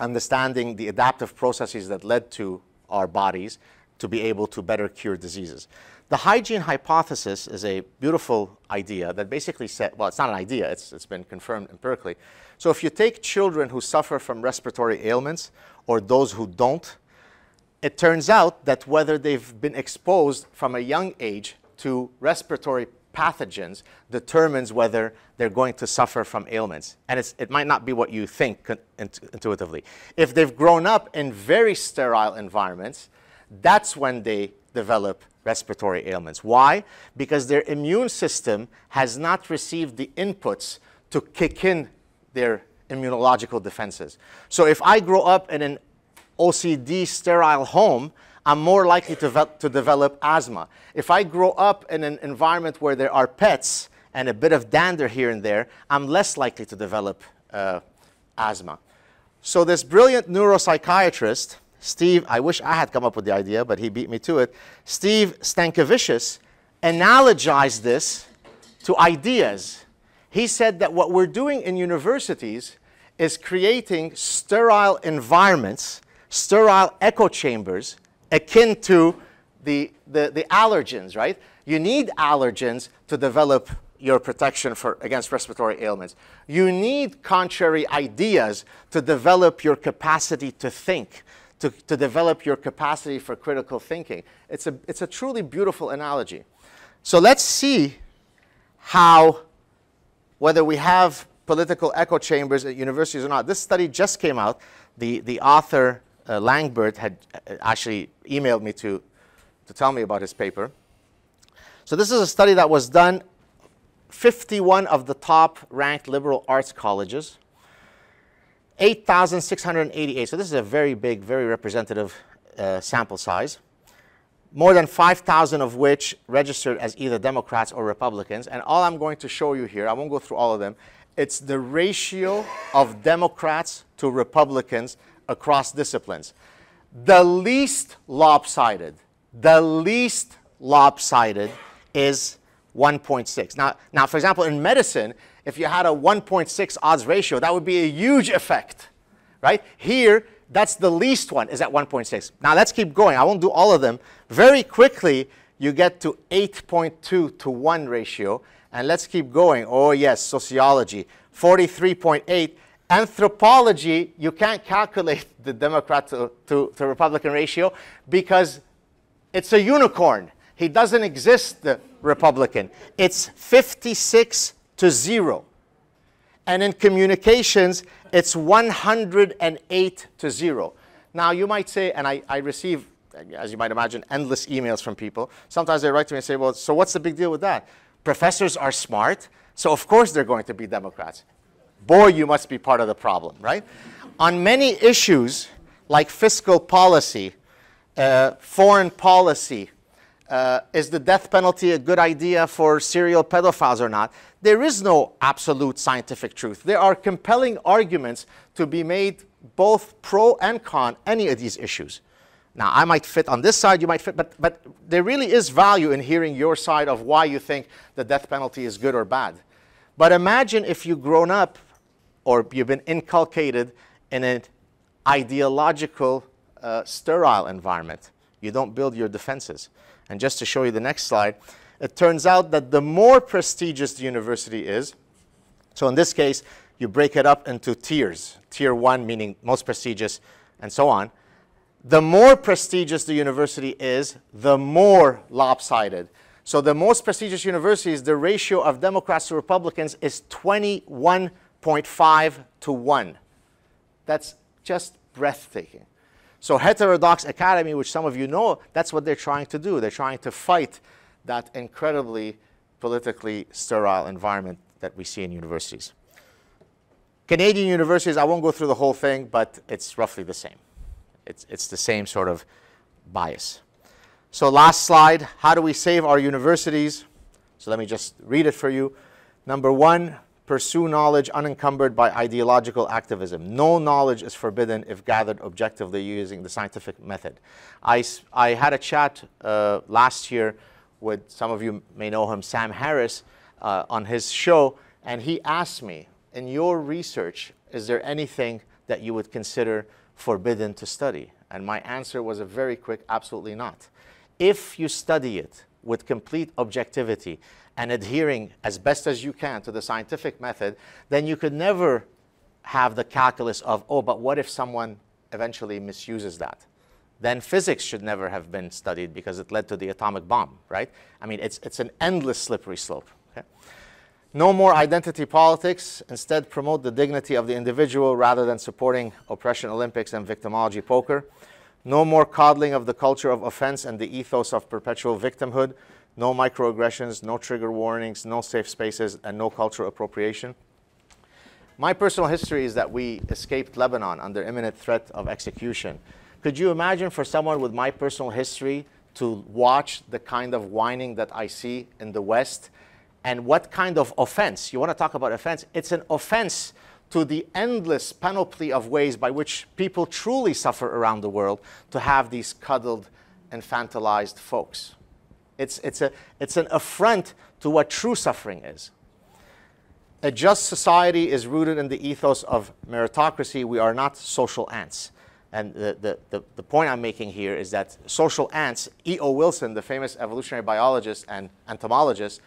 understanding the adaptive processes that led to our bodies to be able to better cure diseases. The hygiene hypothesis is a beautiful idea that basically said, well, it's not an idea, it's been confirmed empirically. So if you take children who suffer from respiratory ailments or those who don't, it turns out that whether they've been exposed from a young age to respiratory pathogens determines whether they're going to suffer from ailments. And it might not be what you think intuitively. If they've grown up in very sterile environments, that's when they develop respiratory ailments. Why? Because their immune system has not received the inputs to kick in their immunological defenses. So if I grow up in an OCD sterile home, I'm more likely to develop asthma. If I grow up in an environment where there are pets and a bit of dander here and there, I'm less likely to develop asthma. So this brilliant neuropsychiatrist, Steve, I wish I had come up with the idea, but he beat me to it. Steve Stankovicius analogized this to ideas. He said that what we're doing in universities is creating sterile environments, sterile echo chambers, akin to the allergens, right? You need allergens to develop your protection against respiratory ailments. You need contrary ideas to develop your capacity to think. To develop your capacity for critical thinking. It's a truly beautiful analogy. So let's see whether we have political echo chambers at universities or not. This study just came out. The author, Langbert, had actually emailed me to tell me about his paper. So this is a study that was done, 51 of the top-ranked liberal arts colleges. 8,688, so this is a very big, very representative sample size. More than 5,000 of which registered as either Democrats or Republicans. And all I'm going to show you here, I won't go through all of them, it's the ratio of Democrats to Republicans across disciplines. The least lopsided is 1.6. Now, for example, in medicine, if you had a 1.6 odds ratio, that would be a huge effect, right? Here, that's the least one, is at 1.6. Now, let's keep going. I won't do all of them. Very quickly, you get to 8.2 to 1 ratio. And let's keep going. Oh, yes, sociology, 43.8. Anthropology, you can't calculate the Democrat to Republican ratio because it's a unicorn. He doesn't exist, the Republican. It's 56 to 0. And in communications, it's 108 to 0. Now, you might say, and I receive, as you might imagine, endless emails from people. Sometimes they write to me and say, well, so what's the big deal with that? Professors are smart, so of course they're going to be Democrats. Boy, you must be part of the problem, right? On many issues, like fiscal policy, foreign policy, is the death penalty a good idea for serial pedophiles or not? There is no absolute scientific truth. There are compelling arguments to be made both pro and con any of these issues. Now, I might fit on this side, you might fit, but there really is value in hearing your side of why you think the death penalty is good or bad. But imagine if you've grown up or you've been inculcated in an ideological, sterile environment. You don't build your defenses. And just to show you the next slide, it turns out that the more prestigious the university is, so in this case, you break it up into tiers. Tier 1 meaning most prestigious and so on. The more prestigious the university is, the more lopsided. So the most prestigious universities, the ratio of Democrats to Republicans is 21.5 to 1. That's just breathtaking. So heterodox academy, which some of you know, that's what they're trying to do. They're trying to fight that incredibly politically sterile environment that we see in universities. Canadian universities, I won't go through the whole thing, but it's roughly the same. It's the same sort of bias. So last slide, how do we save our universities? So let me just read it for you. Number one, pursue knowledge unencumbered by ideological activism. No knowledge is forbidden if gathered objectively using the scientific method. I had a chat last year with, some of you may know him, Sam Harris, on his show, and he asked me, in your research, is there anything that you would consider forbidden to study? And my answer was a very quick, absolutely not. If you study it with complete objectivity and adhering as best as you can to the scientific method, then you could never have the calculus of, oh, but what if someone eventually misuses that? Then physics should never have been studied because it led to the atomic bomb, right? I mean, it's an endless slippery slope. Okay? No more identity politics. Instead, promote the dignity of the individual rather than supporting oppression Olympics and victimology poker. No more coddling of the culture of offense and the ethos of perpetual victimhood. No microaggressions, no trigger warnings, no safe spaces, and no cultural appropriation. My personal history is that we escaped Lebanon under imminent threat of execution. Could you imagine for someone with my personal history to watch the kind of whining that I see in the West? And what kind of offense? You want to talk about offense? It's an offense to the endless panoply of ways by which people truly suffer around the world to have these cuddled, infantilized folks. It's an affront to what true suffering is. A just society is rooted in the ethos of meritocracy. We are not social ants. And the point I'm making here is that social ants, E.O. Wilson, the famous evolutionary biologist and entomologist,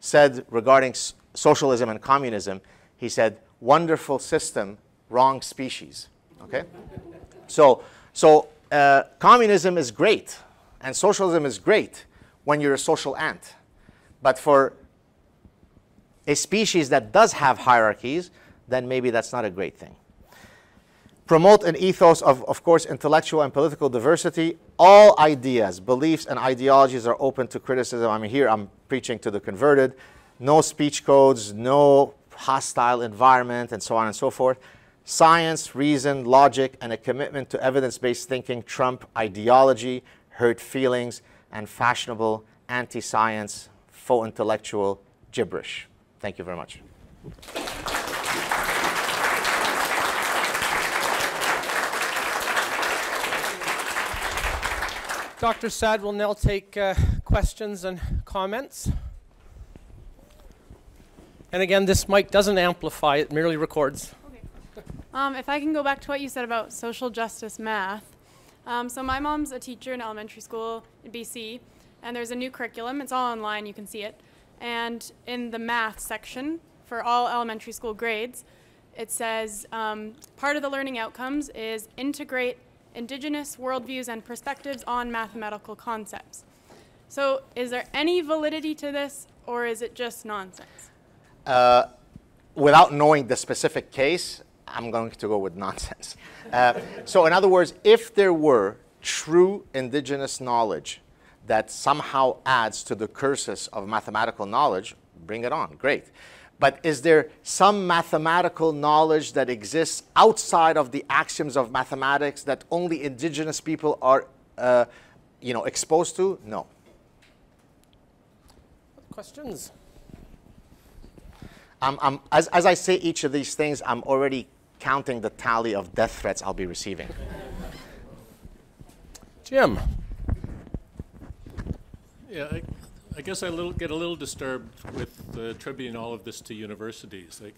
said regarding socialism and communism, he said, wonderful system, wrong species, okay? So communism is great, and socialism is great when you're a social ant. But for a species that does have hierarchies, then maybe that's not a great thing. Promote an ethos of course, intellectual and political diversity. All ideas, beliefs, and ideologies are open to criticism. I mean, here I'm preaching to the converted. No speech codes, no hostile environment, and so on and so forth. Science, reason, logic, and a commitment to evidence-based thinking trump ideology, hurt feelings, and fashionable anti-science, faux-intellectual gibberish. Thank you very much. Dr. Saad will now take questions and comments. And again, this mic doesn't amplify, it merely records. Okay. If I can go back to what you said about social justice math. So my mom's a teacher in elementary school in BC, and there's a new curriculum. It's all online, you can see it. And in the math section for all elementary school grades, it says part of the learning outcomes is integrate Indigenous worldviews and perspectives on mathematical concepts. So is there any validity to this, or is it just nonsense? Without knowing the specific case, I'm going to go with nonsense. So in other words, if there were true Indigenous knowledge that somehow adds to the cursus of mathematical knowledge, bring it on, great. But is there some mathematical knowledge that exists outside of the axioms of mathematics that only Indigenous people are exposed to? No. Questions? As I say each of these things, I'm already counting the tally of death threats I'll be receiving. Jim. Yeah. I guess I get a little disturbed with attributing all of this to universities. Like,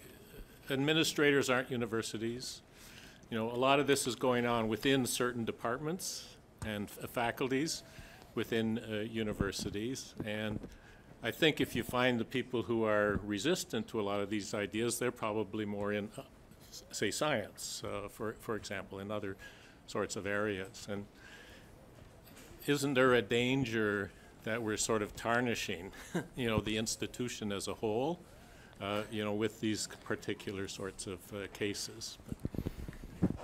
administrators aren't universities. You know, a lot of this is going on within certain departments and faculties within universities. And I think if you find the people who are resistant to a lot of these ideas, they're probably more in, say, science, for example, in other sorts of areas. And isn't there a danger that we're sort of tarnishing, the institution as a whole, with these particular sorts of cases.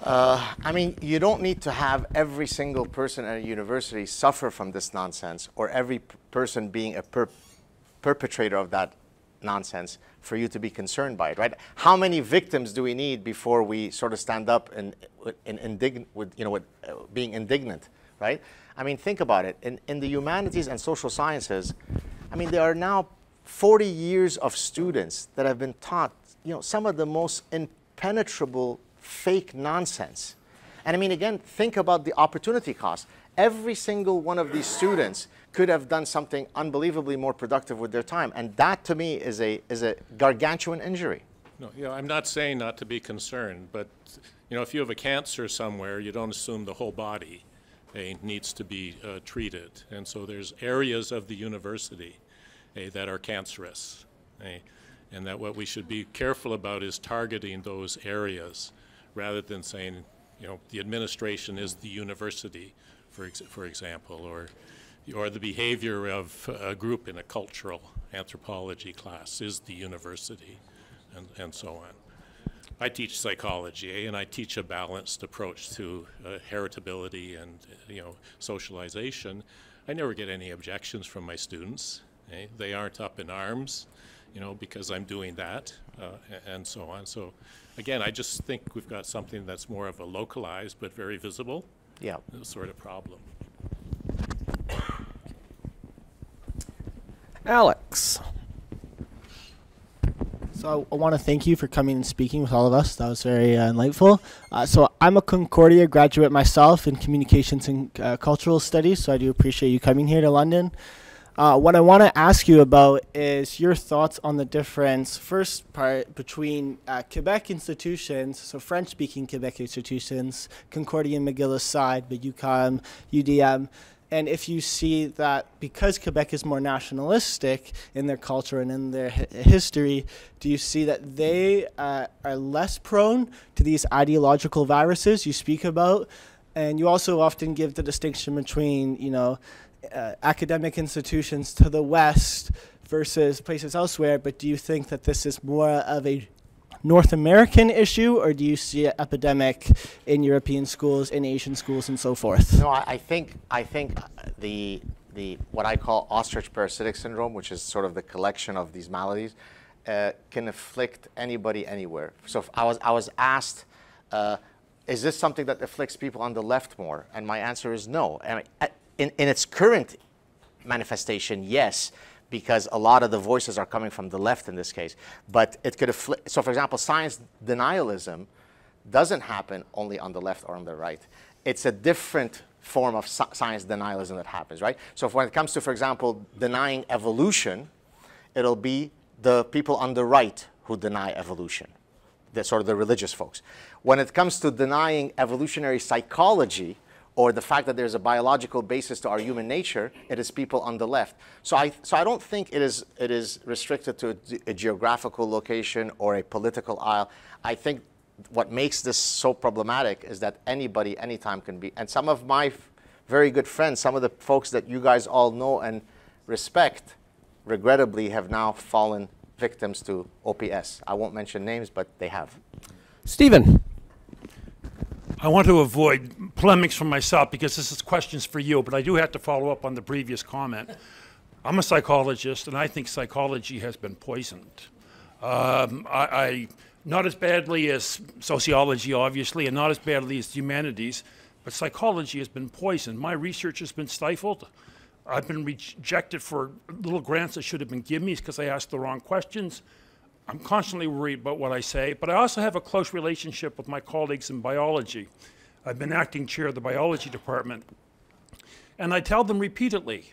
I mean, you don't need to have every single person at a university suffer from this nonsense, or every person being a perpetrator of that nonsense for you to be concerned by it, right? How many victims do we need before we sort of stand up with being indignant, right? I mean, think about it. In the humanities and social sciences, I mean, there are now 40 years of students that have been taught, some of the most impenetrable fake nonsense. And I mean, again, think about the opportunity cost. Every single one of these students could have done something unbelievably more productive with their time. And that, to me, is a gargantuan injury. No, I'm not saying not to be concerned, but if you have a cancer somewhere, you don't assume the whole body needs to be treated. And so there's areas of the university that are cancerous. And that what we should be careful about is targeting those areas rather than saying, the administration is the university, for example, or the behavior of a group in a cultural anthropology class is the university, and so on. I teach psychology, and I teach a balanced approach to heritability and socialization. I never get any objections from my students. They aren't up in arms, because I'm doing that, and so on. So, again, I just think we've got something that's more of a localized but very visible sort of problem. Alex. So I want to thank you for coming and speaking with all of us. That was very enlightful. So I'm a Concordia graduate myself in communications and cultural studies, so I do appreciate you coming here to London. What I want to ask you about is your thoughts on the difference, first part, between Quebec institutions, so French-speaking Quebec institutions, Concordia and McGill aside, but UQAM, UDM, and if you see that because Quebec is more nationalistic in their culture and in their history, do you see that they are less prone to these ideological viruses you speak about? And you also often give the distinction between, academic institutions to the West versus places elsewhere, but do you think that this is more of a North American issue, or do you see an epidemic in European schools, in Asian schools, and so forth? No, I think the what I call ostrich parasitic syndrome, which is sort of the collection of these maladies, can afflict anybody anywhere. So if I was asked, is this something that afflicts people on the left more? And my answer is no. I mean, in its current manifestation, yes, because a lot of the voices are coming from the left in this case. But it could afflict, so for example, science denialism doesn't happen only on the left or on the right. It's a different form of science denialism that happens, right? So when it comes to, for example, denying evolution, it'll be the people on the right who deny evolution, the sort of the religious folks. When it comes to denying evolutionary psychology, or the fact that there's a biological basis to our human nature, it is people on the left. So I don't think it is restricted to a geographical location or a political aisle. I think what makes this so problematic is that anybody, anytime can be. And some of my very good friends, some of the folks that you guys all know and respect, regrettably have now fallen victims to OPS. I won't mention names, but they have. Stephen. I want to avoid polemics from myself because this is questions for you, but I do have to follow up on the previous comment. I'm a psychologist, and I think psychology has been poisoned. Not as badly as sociology, obviously, and not as badly as humanities, but psychology has been poisoned. My research has been stifled. I've been rejected for little grants that should have been given me because I asked the wrong questions. I'm constantly worried about what I say, but I also have a close relationship with my colleagues in biology. I've been acting chair of the biology department. And I tell them repeatedly,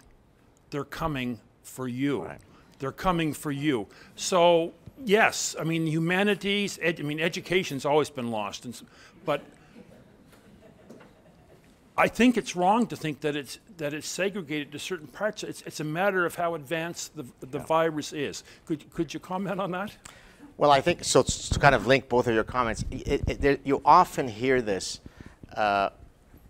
they're coming for you. Right. They're coming for you. So yes, I mean, humanities, education's always been lost, but I think it's wrong to think that it's segregated to certain parts. It's a matter of how advanced the virus is. Could you comment on that? Well, I think, so to kind of link both of your comments, you often hear this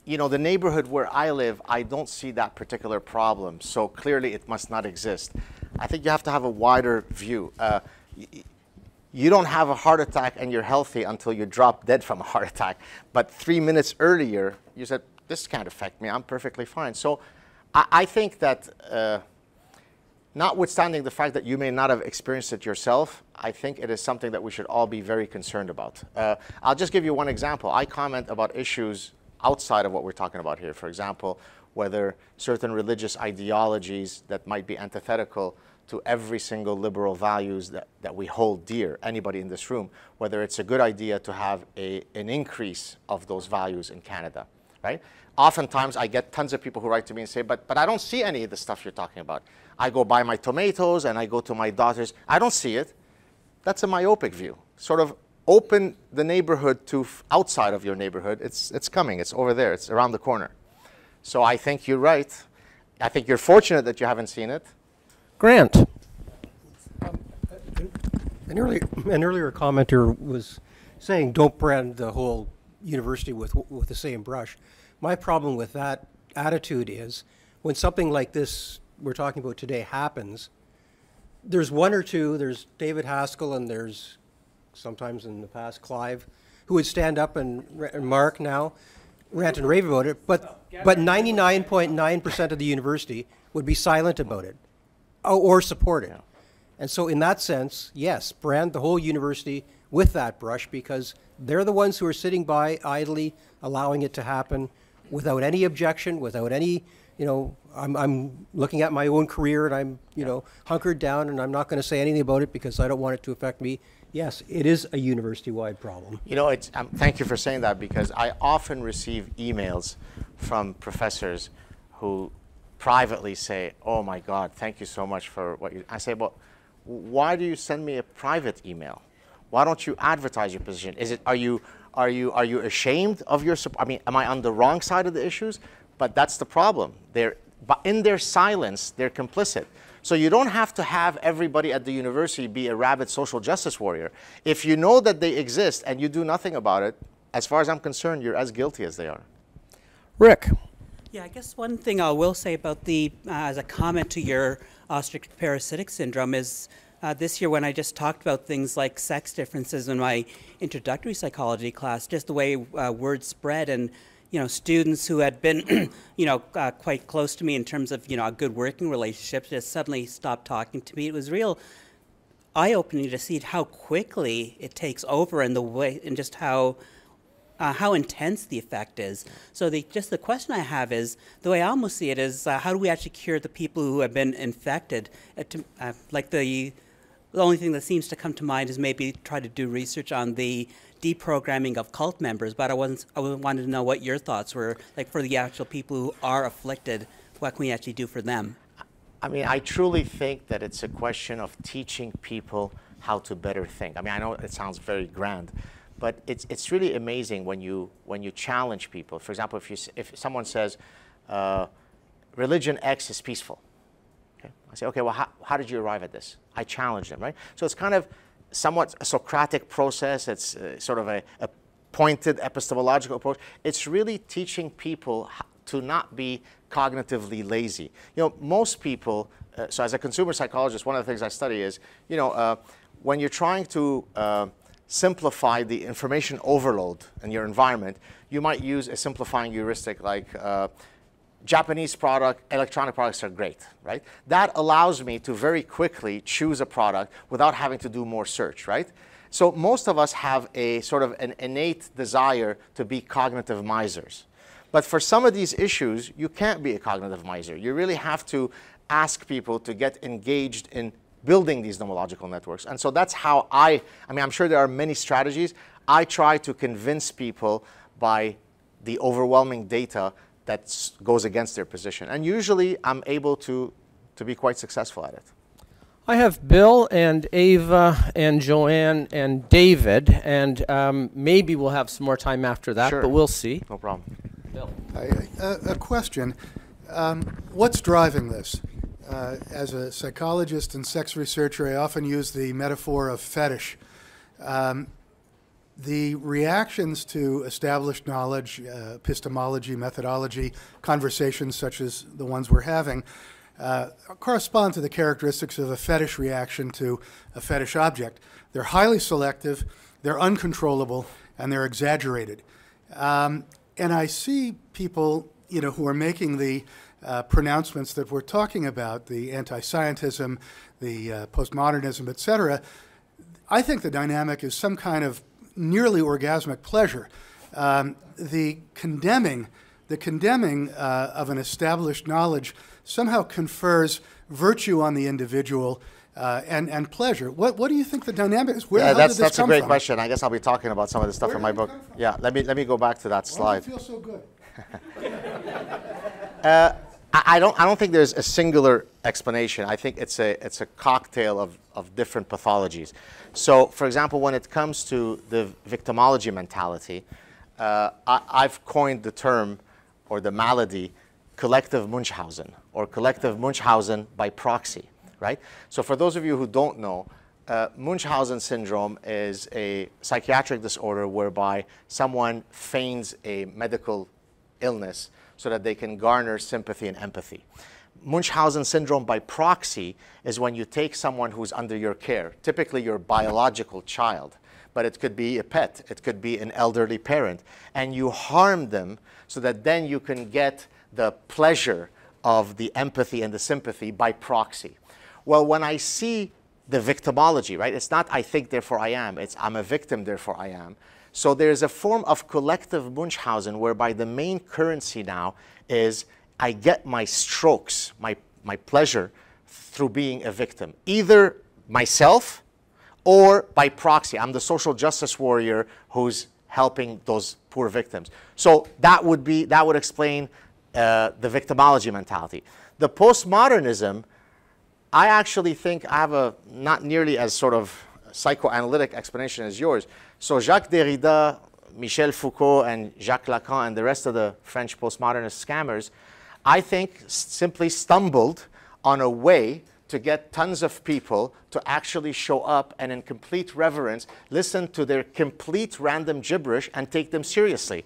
you know, the neighborhood where I live, I don't see that particular problem. So clearly it must not exist. I think you have to have a wider view. You don't have a heart attack and you're healthy until you drop dead from a heart attack. But 3 minutes earlier, you said, this can't affect me. I'm perfectly fine. So I think that notwithstanding the fact that you may not have experienced it yourself, I think it is something that we should all be very concerned about. I'll just give you one example. I comment about issues outside of what we're talking about here. For example, whether certain religious ideologies that might be antithetical to every single liberal values that we hold dear, anybody in this room, whether it's a good idea to have an increase of those values in Canada, right? Oftentimes I get tons of people who write to me and say, but I don't see any of the stuff you're talking about. I go buy my tomatoes and I go to my daughter's, I don't see it. That's a myopic view. Sort of open the neighborhood to outside of your neighborhood. It's coming, it's over there, it's around the corner. So I think you're right. I think you're fortunate that you haven't seen it. Grant. An earlier commenter was saying don't brand the whole university with the same brush. My problem with that attitude is when something like this we're talking about today happens, there's one or two, there's David Haskell and there's sometimes in the past Clive, who would stand up and Mark now, rant and rave about it, but 99.9% of the university would be silent about it or support it. Yeah. And so in that sense, yes, brand the whole university with that brush because they're the ones who are sitting by idly allowing it to happen without any objection, without any, you know, I'm looking at my own career and I'm, you know, hunkered down and I'm not going to say anything about it because I don't want it to affect me. Yes, it is a university-wide problem. You know, it's, thank you for saying that because I often receive emails from professors who privately say, oh my God, thank you so much for what you, I say, well, why do you send me a private email? Why don't you advertise your position? Is it, are you ashamed of your, I mean, am I on the wrong side of the issues? But that's the problem. But in their silence, they're complicit. So you don't have to have everybody at the university be a rabid social justice warrior. If you know that they exist and you do nothing about it, as far as I'm concerned, you're as guilty as they are. Rick. Yeah, I guess one thing I will say about the, as a comment to your ostrich parasitic syndrome is this year when I just talked about things like sex differences in my introductory psychology class, just the way words spread and, you know, students who had been, you know, quite close to me in terms of, you know, a good working relationship just suddenly stopped talking to me. It was real eye-opening to see how quickly it takes over and the way, and just how intense the effect is. So just the question I have is, the way I almost see it is, how do we actually cure the people who have been infected? Like the only thing that seems to come to mind is maybe try to do research on the deprogramming of cult members, but I wanted to know what your thoughts were, like for the actual people who are afflicted, what can we actually do for them? I mean, I truly think that it's a question of teaching people how to better think. I mean, I know it sounds very grand, but it's really amazing when you challenge people. For example, if someone says, religion X is peaceful, okay? I say, okay, well, how did you arrive at this? I challenge them, right? So it's kind of somewhat a Socratic process. It's sort of a pointed epistemological approach. It's really teaching people to not be cognitively lazy. You know, most people, so as a consumer psychologist, one of the things I study is, you know, when you're trying to simplify the information overload in your environment, you might use a simplifying heuristic like Japanese product, electronic products are great, right? That allows me to very quickly choose a product without having to do more search, right? So most of us have a sort of an innate desire to be cognitive misers. But for some of these issues, you can't be a cognitive miser. You really have to ask people to get engaged in building these nomological networks. And so that's how I mean, I'm sure there are many strategies. I try to convince people by the overwhelming data that goes against their position. And usually I'm able to be quite successful at it. I have Bill and Ava and Joanne and David, and maybe we'll have some more time after that, sure. But we'll see. No problem. Bill. A question. What's driving this? As a psychologist and sex researcher, I often use the metaphor of fetish. the reactions to established knowledge, epistemology, methodology, conversations such as the ones we're having, correspond to the characteristics of a fetish reaction to a fetish object. They're highly selective, they're uncontrollable, and they're exaggerated. And I see people, you know, who are making the pronouncements that we're talking about, the anti-scientism, the postmodernism, et cetera. I think the dynamic is some kind of nearly orgasmic pleasure. The condemning of an established knowledge somehow confers virtue on the individual and pleasure. What do you think the dynamic is? Where that's a great question. I guess I'll be talking about some of the stuff in my book. Yeah, let me go back to that slide. Why do you feel so good? I don't think there's a singular explanation. I think it's a cocktail of different pathologies. So, for example, when it comes to the victimology mentality, I've coined the term or the malady collective Munchausen or collective Munchausen by proxy, right? So for those of you who don't know, Munchausen syndrome is a psychiatric disorder whereby someone feigns a medical illness so that they can garner sympathy and empathy. Munchausen syndrome by proxy is when you take someone who's under your care, typically your biological child, but it could be a pet, it could be an elderly parent, and you harm them so that then you can get the pleasure of the empathy and the sympathy by proxy. Well, when I see the victimology, right, it's not I think, therefore I am, it's I'm a victim, therefore I am. So there's a form of collective Munchausen whereby the main currency now is I get my strokes, my pleasure through being a victim, either myself or by proxy. I'm the social justice warrior who's helping those poor victims. So that would explain the victimology mentality. The postmodernism, I actually think I have a not nearly as sort of psychoanalytic explanation as yours. So Jacques Derrida, Michel Foucault, and Jacques Lacan, and the rest of the French postmodernist scammers, I think simply stumbled on a way to get tons of people to actually show up and in complete reverence, listen to their complete random gibberish and take them seriously.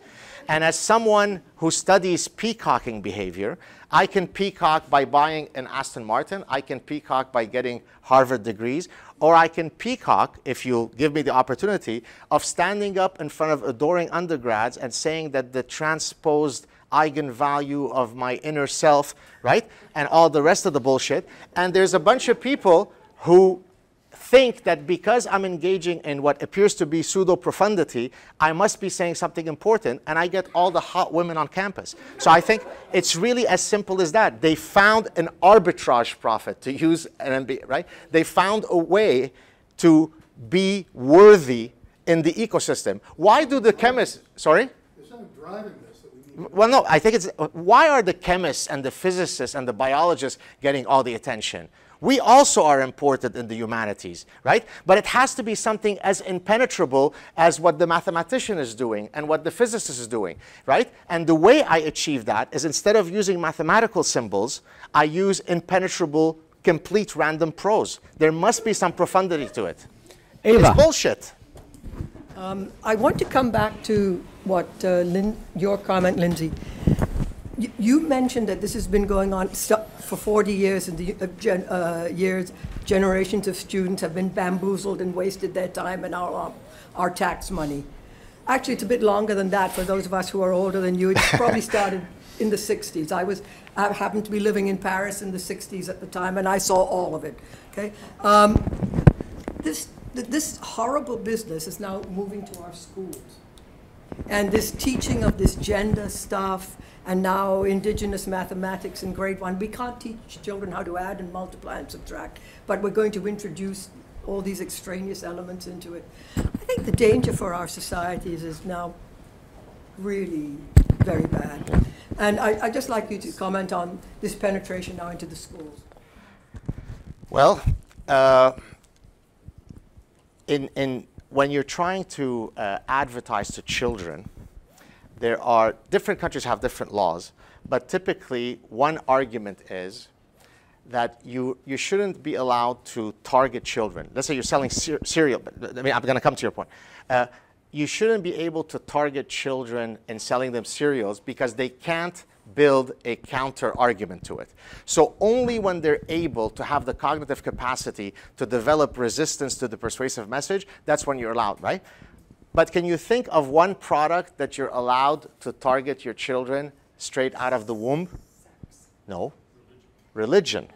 And as someone who studies peacocking behavior, I can peacock by buying an Aston Martin, I can peacock by getting Harvard degrees, or I can peacock, if you'll give me the opportunity, of standing up in front of adoring undergrads and saying that the transposed eigenvalue of my inner self, right, and all the rest of the bullshit. And there's a bunch of people who think that because I'm engaging in what appears to be pseudo-profundity, I must be saying something important, and I get all the hot women on campus. So I think it's really as simple as that. They found an arbitrage profit, to use an MBA, right? They found a way to be worthy in the ecosystem. Why do the chemists, sorry? There's something driving this that we need. Well, no, I think it's, why are the chemists and the physicists and the biologists getting all the attention? We also are important in the humanities, right? But it has to be something as impenetrable as what the mathematician is doing and what the physicist is doing, right? And the way I achieve that is instead of using mathematical symbols, I use impenetrable, complete random prose. There must be some profundity to it. Ava. It's bullshit. I want to come back to what your comment, Lindsay. You mentioned that this has been going on for 40 years, and the generations of students have been bamboozled and wasted their time and our tax money. Actually, it's a bit longer than that for those of us who are older than you. It probably started in the 60s. I happened to be living in Paris in the 60s at the time, and I saw all of it. Okay, this horrible business is now moving to our schools, and this teaching of this gender stuff. And now indigenous mathematics in grade 1. We can't teach children how to add and multiply and subtract, but we're going to introduce all these extraneous elements into it. I think the danger for our societies is now really very bad. And I'd just like you to comment on this penetration now into the schools. Well, when you're trying to advertise to children, there are different countries have different laws, but typically one argument is that you shouldn't be allowed to target children. Let's say you're selling cereal. But I mean, I'm going to come to your point. you shouldn't be able to target children and selling them cereals because they can't build a counter argument to it. So only when they're able to have the cognitive capacity to develop resistance to the persuasive message, that's when you're allowed, right? But can you think of one product that you're allowed to target your children straight out of the womb? No. Religion,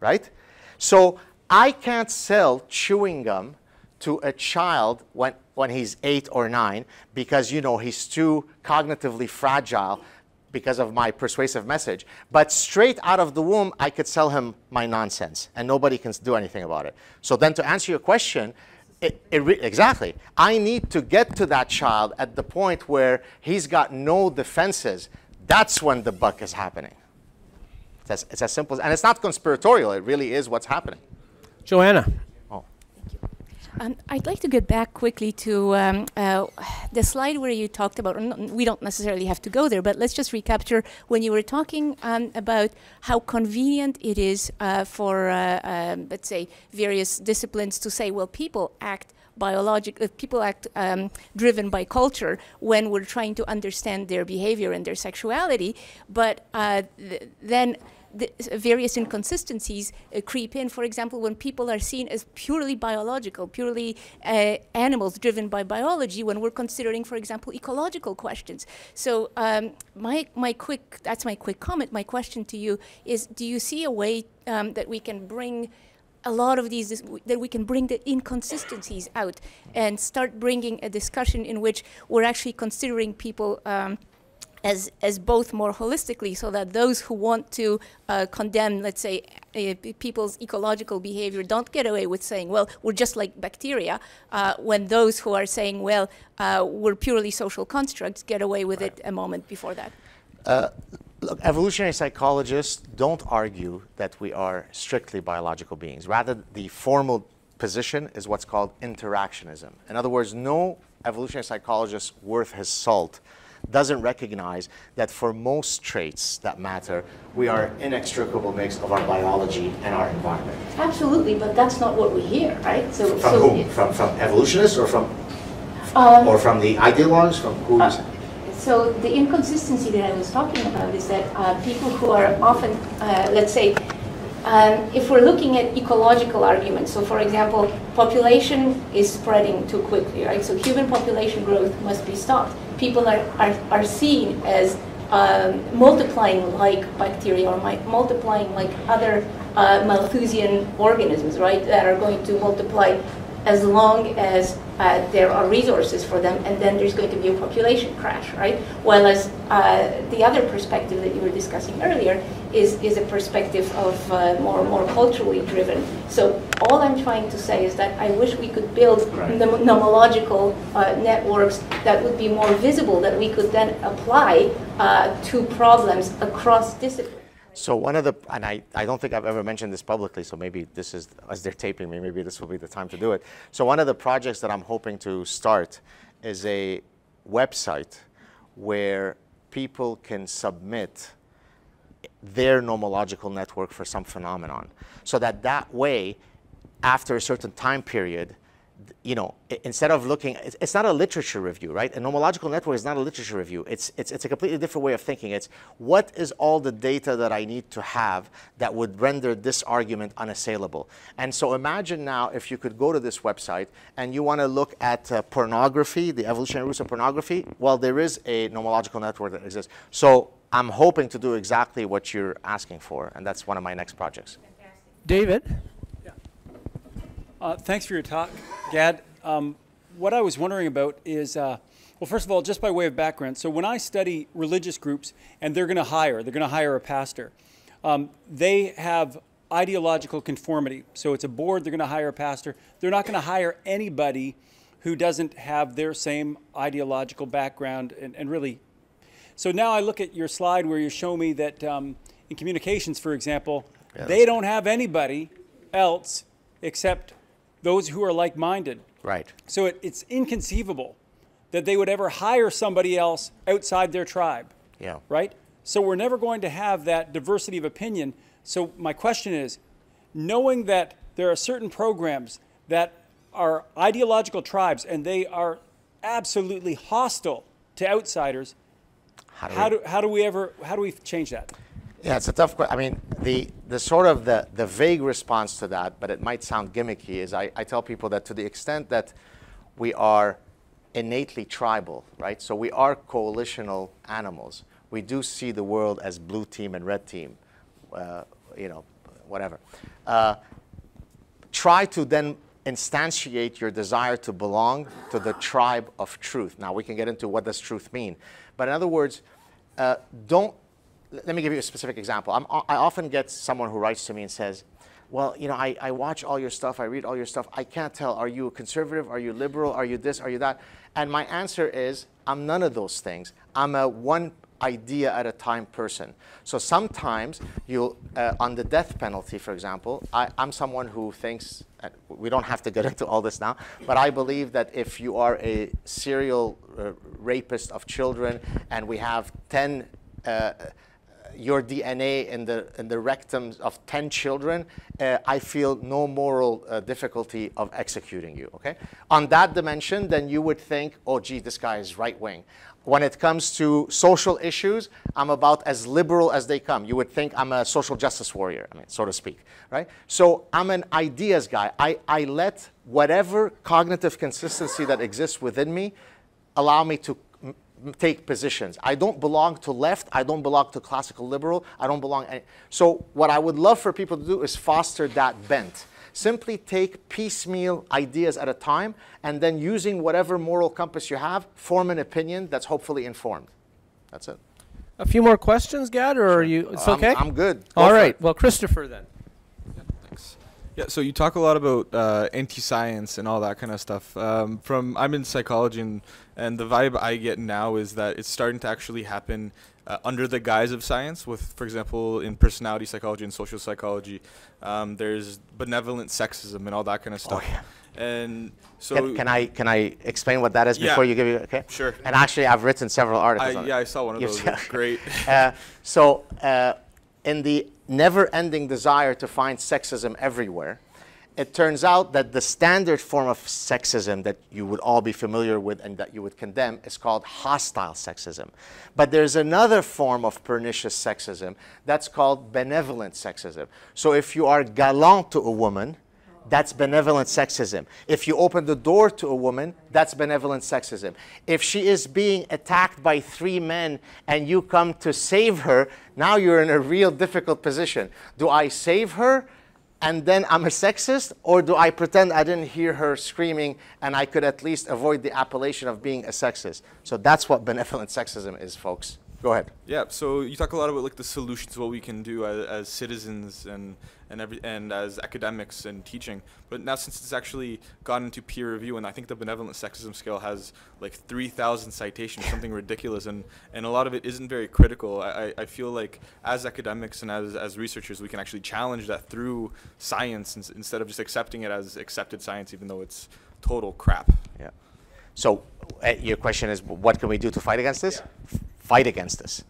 right? So I can't sell chewing gum to a child when he's 8 or 9 because, you know, he's too cognitively fragile because of my persuasive message. But straight out of the womb, I could sell him my nonsense, and nobody can do anything about it. So then to answer your question, exactly. I need to get to that child at the point where he's got no defenses. That's when the buck is happening. It's as simple as, and it's not conspiratorial. It really is what's happening. Joanna. I'd like to get back quickly to the slide where you talked about, we don't necessarily have to go there, but let's just recapture when you were talking about how convenient it is for, let's say, various disciplines to say, well, people act biologically, people act driven by culture when we're trying to understand their behavior and their sexuality, but then the various inconsistencies creep in. For example, when people are seen as purely biological, purely animals driven by biology, when we're considering, for example, ecological questions. So my question to you is, do you see a way that we can bring a lot of these, that we can bring the inconsistencies out and start bringing a discussion in which we're actually considering people as both more holistically, so that those who want to condemn, let's say, people's ecological behavior don't get away with saying, well, we're just like bacteria, when those who are saying, well, we're purely social constructs, get away with it a moment before that? Look, evolutionary psychologists don't argue that we are strictly biological beings. Rather, the formal position is what's called interactionism. In other words, no evolutionary psychologist worth his salt doesn't recognize that for most traits that matter, we are inextricable mix of our biology and our environment. Absolutely, but that's not what we hear, right? So from whom? From evolutionists or from the ideologues? From who? So the inconsistency that I was talking about is that people who are often, let's say, if we're looking at ecological arguments, so for example, population is spreading too quickly, right? So human population growth must be stopped. People are seen as multiplying like bacteria or multiplying like other Malthusian organisms, right, that are going to multiply as long as there are resources for them, and then there's going to be a population crash, right? While as the other perspective that you were discussing earlier is a perspective of more culturally driven. So all I'm trying to say is that I wish we could build nomological networks that would be more visible, that we could then apply to problems across disciplines. So one of the, and I don't think I've ever mentioned this publicly, so maybe this is, as they're taping me, maybe this will be the time to do it. So one of the projects that I'm hoping to start is a website where people can submit their nomological network for some phenomenon. So that way, after a certain time period, you know, instead of looking, it's not a literature review, right? A nomological network is not a literature review. It's a completely different way of thinking. It's what is all the data that I need to have that would render this argument unassailable? And so imagine now if you could go to this website and you want to look at pornography, the evolutionary roots of pornography. Well, there is a nomological network that exists. So I'm hoping to do exactly what you're asking for, and that's one of my next projects. David? Thanks for your talk, Gad. What I was wondering about is, well, first of all, just by way of background, so when I study religious groups and they're going to hire a pastor, they have ideological conformity. So it's a board, they're going to hire a pastor. They're not going to hire anybody who doesn't have their same ideological background and really. So now I look at your slide where you show me that in communications, for example, they don't have anybody else except those who are like-minded. Right. So it's inconceivable that they would ever hire somebody else outside their tribe. Yeah. Right? So we're never going to have that diversity of opinion. So my question is, knowing that there are certain programs that are ideological tribes and they are absolutely hostile to outsiders. How do we change that? Yeah, it's a tough question. I mean, the vague response to that, but it might sound gimmicky, is I tell people that to the extent that we are innately tribal, right? So we are coalitional animals. We do see the world as blue team and red team, you know, whatever. Try to then instantiate your desire to belong to the tribe of truth. Now, we can get into what does truth mean. But in other words, let me give you a specific example. I often get someone who writes to me and says, well, you know, I watch all your stuff, I read all your stuff, I can't tell, are you conservative, are you liberal, are you this, are you that? And my answer is, I'm none of those things. I'm a one idea at a time person. So sometimes you'll, on the death penalty, for example, I'm someone who thinks, we don't have to get into all this now, but I believe that if you are a serial rapist of children and we have 10, your DNA in the rectums of 10 children, I feel no moral difficulty of executing you, okay? On that dimension, then you would think, oh, gee, this guy is right-wing. When it comes to social issues, I'm about as liberal as they come. You would think I'm a social justice warrior, I mean, so to speak, right? So I'm an ideas guy. I let whatever cognitive consistency that exists within me allow me to take positions. I don't belong to left. I don't belong to classical liberal. I don't belong. So what I would love for people to do is foster that bent. Simply take piecemeal ideas at a time and then using whatever moral compass you have, form an opinion that's hopefully informed. That's it. A few more questions, Gad, or are you, it's okay? I'm good. All right. Well, Christopher then. Yeah, thanks. Yeah, so you talk a lot about anti-science and all that kind of stuff. I'm in psychology, and the vibe I get now is that it's starting to actually happen under the guise of science with, for example, in personality psychology and social psychology, there's benevolent sexism and all that kind of stuff. Oh, yeah. And so can I explain what that is before you give it? Okay. Sure. And actually, I've written several articles on it. I saw one of those. Great. In the never-ending desire to find sexism everywhere, it turns out that the standard form of sexism that you would all be familiar with and that you would condemn is called hostile sexism. But there's another form of pernicious sexism that's called benevolent sexism. So if you are gallant to a woman, that's benevolent sexism. If you open the door to a woman, that's benevolent sexism. If she is being attacked by three men and you come to save her, now you're in a real difficult position. Do I save her and then I'm a sexist, or do I pretend I didn't hear her screaming and I could at least avoid the appellation of being a sexist? So that's what benevolent sexism is, folks. Go ahead. Yeah, so you talk a lot about like the solutions, what we can do as citizens and as academics and teaching. But now since it's actually gotten into peer review, and I think the benevolent sexism scale has like 3,000 citations, something ridiculous, and a lot of it isn't very critical. I feel like as academics and as researchers, we can actually challenge that through science instead of just accepting it as accepted science, even though it's total crap. Yeah. So your question is, what can we do to fight against this? Yeah. Fight against this.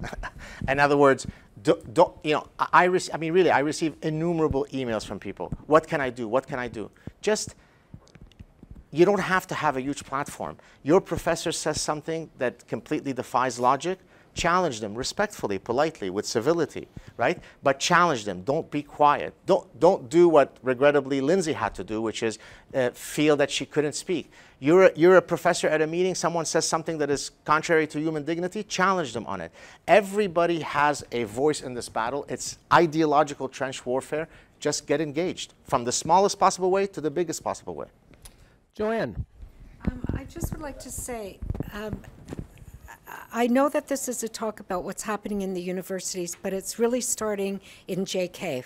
In other words, don't, you know, I mean, really, I receive innumerable emails from people. What can I do? What can I do? Just, you don't have to have a huge platform. Your professor says something that completely defies logic. Challenge them respectfully, politely, with civility, right? But challenge them. Don't be quiet. Don't do what regrettably Lindsay had to do, which is feel that she couldn't speak. You're a professor at a meeting. Someone says something that is contrary to human dignity. Challenge them on it. Everybody has a voice in this battle. It's ideological trench warfare. Just get engaged from the smallest possible way to the biggest possible way. Joanne. I just would like to say, I know that this is a talk about what's happening in the universities, but it's really starting in JK.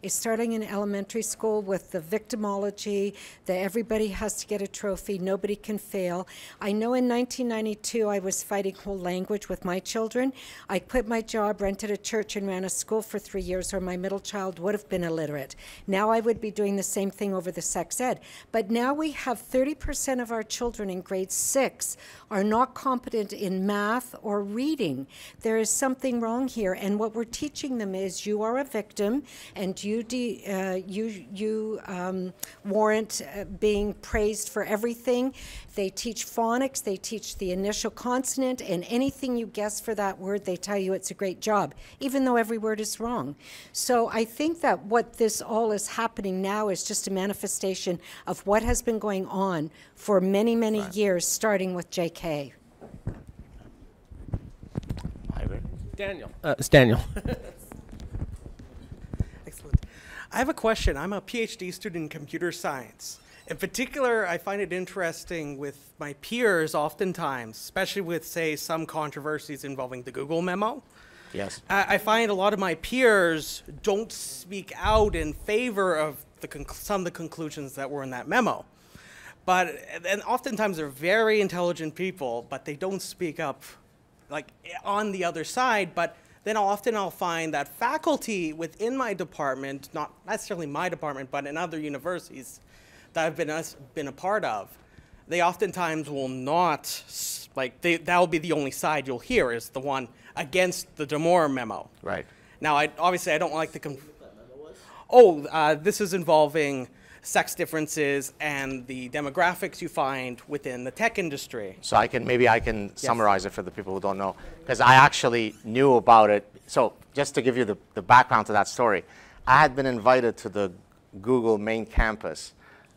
It's starting in elementary school with the victimology, that everybody has to get a trophy, nobody can fail. I know in 1992 I was fighting whole language with my children. I quit my job, rented a church, and ran a school for 3 years, or my middle child would have been illiterate. Now I would be doing the same thing over the sex ed. But now we have 30% of our children in grade 6 are not competent in math or reading. There is something wrong here, and what we're teaching them is you are a victim and you you warrant being praised for everything. They teach phonics, they teach the initial consonant, and anything you guess for that word, they tell you it's a great job, even though every word is wrong. So I think that what this all is happening now is just a manifestation of what has been going on for many, many years, starting with JK. Daniel. It's Daniel. Excellent. I have a question. I'm a PhD student in computer science. In particular, I find it interesting with my peers oftentimes, especially with, say, some controversies involving the Google memo. Yes. I find a lot of my peers don't speak out in favor of some of the conclusions that were in that memo. And oftentimes they're very intelligent people, but they don't speak up like on the other side, but then often I'll find that faculty within my department, not necessarily my department, but in other universities that I've been a part of, they oftentimes will not, like, that'll be the only side you'll hear is the one against the Damore memo. Right. Now, obviously I don't like the... this is involving sex differences and the demographics you find within the tech industry. So maybe I can yes. summarize it for the people who don't know, because I actually knew about it. So just to give you the background to that story, I had been invited to the Google main campus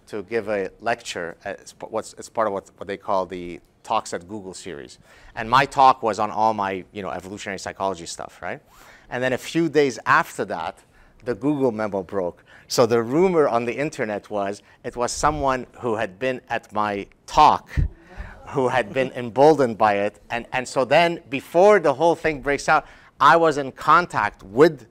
to give a lecture as part of what they call the Talks at Google series. And my talk was on all my evolutionary psychology stuff, right? And then a few days after that, the Google memo broke. So the rumor on the internet was it was someone who had been at my talk, who had been emboldened by it. And so then before the whole thing breaks out, I was in contact with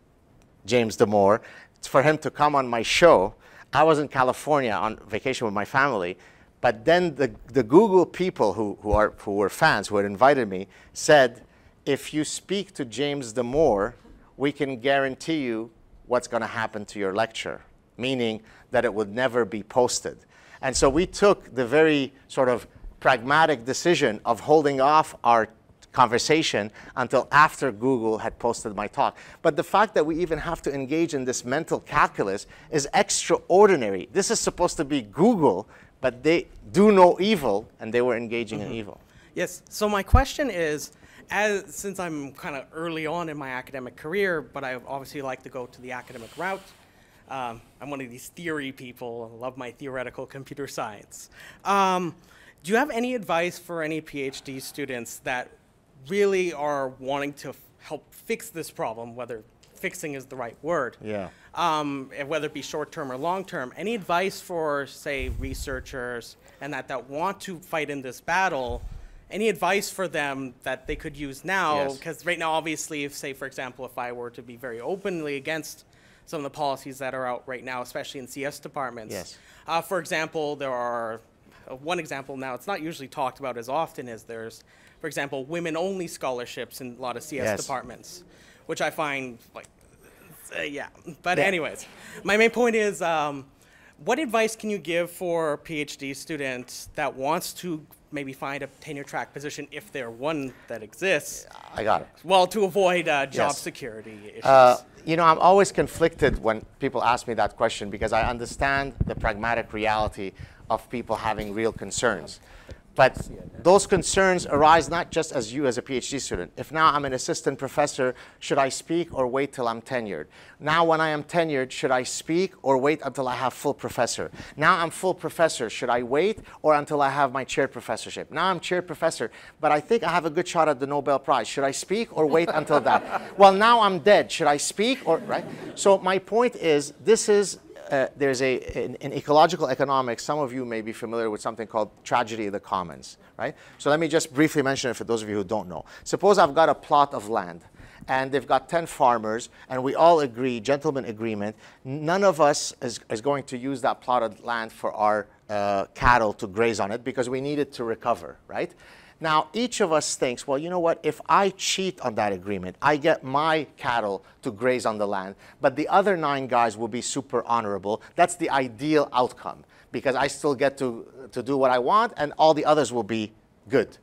James Damore for him to come on my show. I was in California on vacation with my family. But then the Google people who were fans, who had invited me, said, if you speak to James Damore, we can guarantee you what's going to happen to your lecture, meaning that it would never be posted. And so we took the very sort of pragmatic decision of holding off our conversation until after Google had posted my talk. But the fact that we even have to engage in this mental calculus is extraordinary. This is supposed to be Google, but they do no evil, and they were engaging in evil. Yes, so my question is, since I'm kind of early on in my academic career, but I obviously like to go to the academic route, I'm one of these theory people. I love my theoretical computer science. Do you have any advice for any PhD students that really are wanting to help fix this problem, whether fixing is the right word, and whether it be short-term or long-term? Any advice for, say, researchers and that want to fight in this battle? Any advice for them that they could use now? Because right now, obviously, if, say, for example, if I were to be very openly against some of the policies that are out right now, especially in CS departments. Yes. For example, there are one example now, it's not usually talked about as often as there's, for example, women-only scholarships in a lot of CS departments, which I find, like, But anyways, my main point is, what advice can you give for a PhD student that wants to maybe find a tenure-track position, if there one that exists. I got it. Well, to avoid job security issues. I'm always conflicted when people ask me that question, because I understand the pragmatic reality of people having real concerns. But those concerns arise not just as you as a PhD student. If now I'm an assistant professor, should I speak or wait till I'm tenured? Now when I am tenured, should I speak or wait until I have full professor? Now I'm full professor, should I wait or until I have my chair professorship? Now I'm chair professor, but I think I have a good shot at the Nobel Prize. Should I speak or wait until that? Well, now I'm dead, should I speak or, right? So my point is, this is, there's in ecological economics, some of you may be familiar with something called tragedy of the commons, right? So let me just briefly mention it for those of you who don't know. Suppose I've got a plot of land, and they've got 10 farmers, and we all agree, gentlemen agreement, none of us is going to use that plot of land for our cattle to graze on it because we need it to recover, right? Now, each of us thinks, well, you know what? If I cheat on that agreement, I get my cattle to graze on the land, but the other 9 guys will be super honorable. That's the ideal outcome, because I still get to do what I want, and all the others will be good.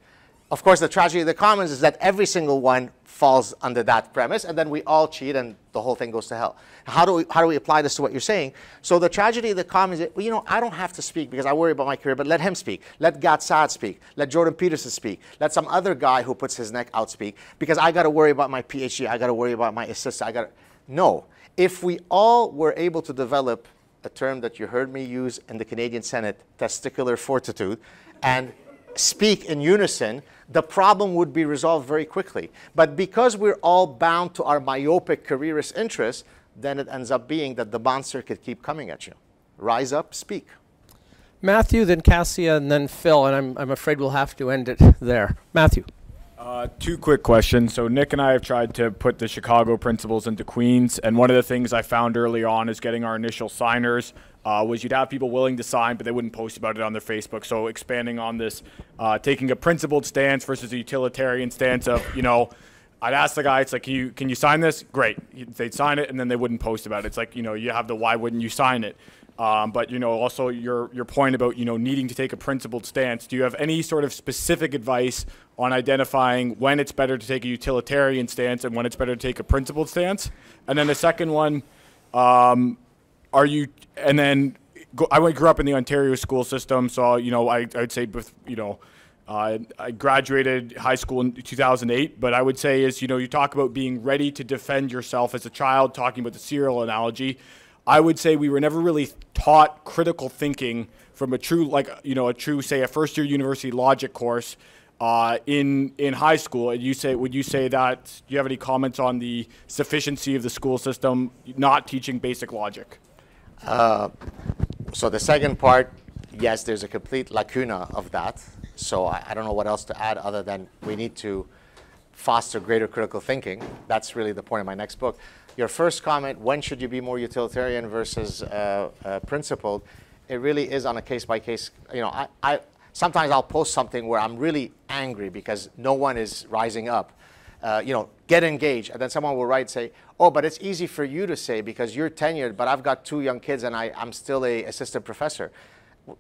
Of course, the tragedy of the commons is that every single one falls under that premise, and then we all cheat and the whole thing goes to hell. How do we apply this to what you're saying? So the tragedy of the commons, you know, I don't have to speak because I worry about my career, but let him speak. Let Gad Saad speak. Let Jordan Peterson speak. Let some other guy who puts his neck out speak, because I got to worry about my PhD. I got to worry about my assistant. I got to... No. If we all were able to develop a term that you heard me use in the Canadian Senate, testicular fortitude, and speak in unison, the problem would be resolved very quickly. But because we're all bound to our myopic careerist interests, then it ends up being that the monster could keep coming at you. Rise up, speak. Matthew, then Cassia, and then Phil, and I'm afraid we'll have to end it there. Matthew. Two quick questions. So Nick and I have tried to put the Chicago principles into Queens, and one of the things I found early on is getting our initial signers was you'd have people willing to sign, but they wouldn't post about it on their Facebook. So expanding on this, taking a principled stance versus a utilitarian stance of, you know, I'd ask the guy, it's like, can you sign this? Great. They'd sign it, and then they wouldn't post about it. It's like, you know, you have the why wouldn't you sign it? But, you know, also your point about, you know, needing to take a principled stance. Do you have any sort of specific advice on identifying when it's better to take a utilitarian stance and when it's better to take a principled stance? And then the second one, I grew up in the Ontario school system. So, you know, I'd say, you know, I graduated high school in 2008, but I would say is, you know, you talk about being ready to defend yourself as a child, talking about the cereal analogy. I would say we were never really taught critical thinking from a true, like, you know, a true, say, a first-year university logic course in high school. And you say, would you say that, do you have any comments on the sufficiency of the school system not teaching basic logic? So the second part, yes, there's a complete lacuna of that. So I don't know what else to add other than we need to foster greater critical thinking. That's really the point of my next book. Your first comment, when should you be more utilitarian versus principled, it really is on a case-by-case. You know, sometimes I'll post something where I'm really angry because no one is rising up. You know, get engaged. And then someone will write, say, oh, but it's easy for you to say because you're tenured, but I've got 2 young kids and I'm still an assistant professor.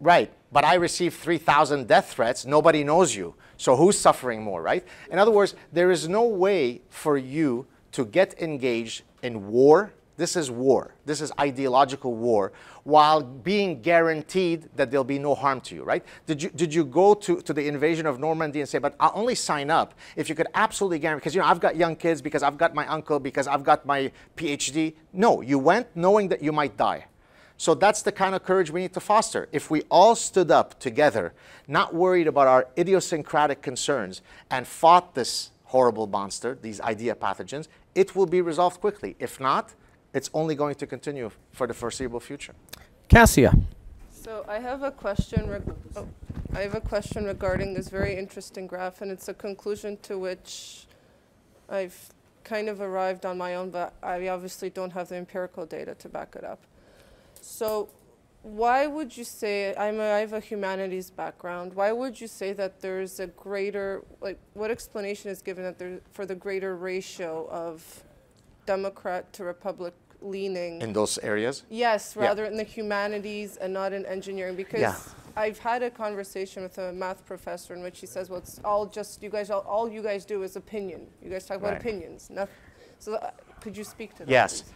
Right, but I received 3,000 death threats. Nobody knows you. So who's suffering more, right? In other words, there is no way for you to get engaged in war, this is ideological war, while being guaranteed that there'll be no harm to you, right? Did you go to the invasion of Normandy and say, but I'll only sign up if you could absolutely guarantee, because, you know, I've got young kids, because I've got my uncle, because I've got my PhD. No, you went knowing that you might die. So that's the kind of courage we need to foster. If we all stood up together, not worried about our idiosyncratic concerns, and fought this horrible monster, these idea pathogens, it will be resolved quickly. If not, it's only going to continue for the foreseeable future. Cassia. So I have a question. Regarding this very interesting graph, and it's a conclusion to which I've kind of arrived on my own, but I obviously don't have the empirical data to back it up. So why would you say, I have a humanities background, why would you say that there's a greater, like, what explanation is given that for the greater ratio of Democrat to Republic leaning? In those areas? Yes, rather in the humanities and not in engineering, because I've had a conversation with a math professor in which he says, well, it's all just, all you guys do is opinion. You guys talk about opinions. Nothing. So could you speak to that? Yes. Please?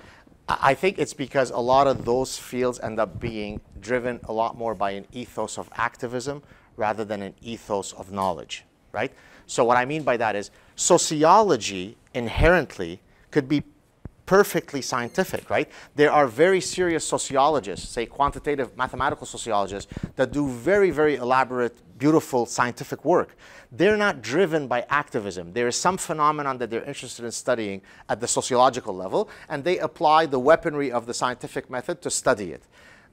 I think it's because a lot of those fields end up being driven a lot more by an ethos of activism rather than an ethos of knowledge, right? So what I mean by that is sociology inherently could be perfectly scientific, right? There are very serious sociologists, say quantitative mathematical sociologists, that do very, very elaborate, beautiful scientific work. They're not driven by activism. There is some phenomenon that they're interested in studying at the sociological level, and they apply the weaponry of the scientific method to study it.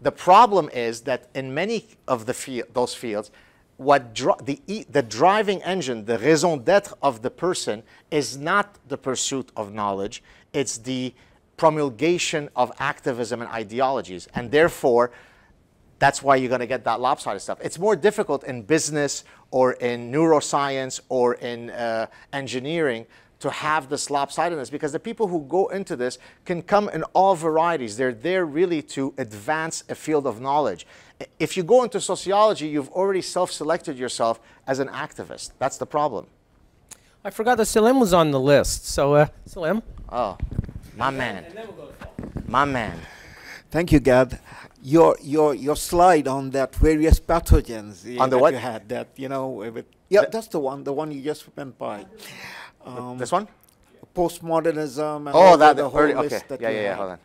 The problem is that in many of those fields, the driving engine, the raison d'être of the person is not the pursuit of knowledge. It's the promulgation of activism and ideologies. And therefore, that's why you're going to get that lopsided stuff. It's more difficult in business or in neuroscience or in engineering to have this lopsidedness, because the people who go into this can come in all varieties. They're there really to advance a field of knowledge. If you go into sociology, you've already self-selected yourself as an activist. That's the problem. I forgot that Salim was on the list. So, Salim. Oh, my man. And then we'll go to my man. Thank you, Gad. Your slide on that various pathogens on the what you had that yeah, that's the one you just went by. This one, postmodernism. And oh, that the whole early, list okay. That yeah. Hold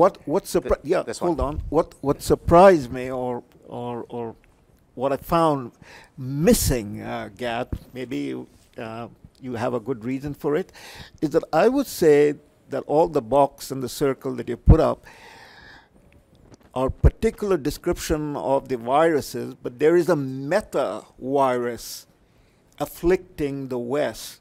on. What surprised me, or what I found missing, Gad, maybe you have a good reason for it, is that I would say that all the box and the circle that you put up are particular description of the viruses, but there is a meta-virus afflicting the West,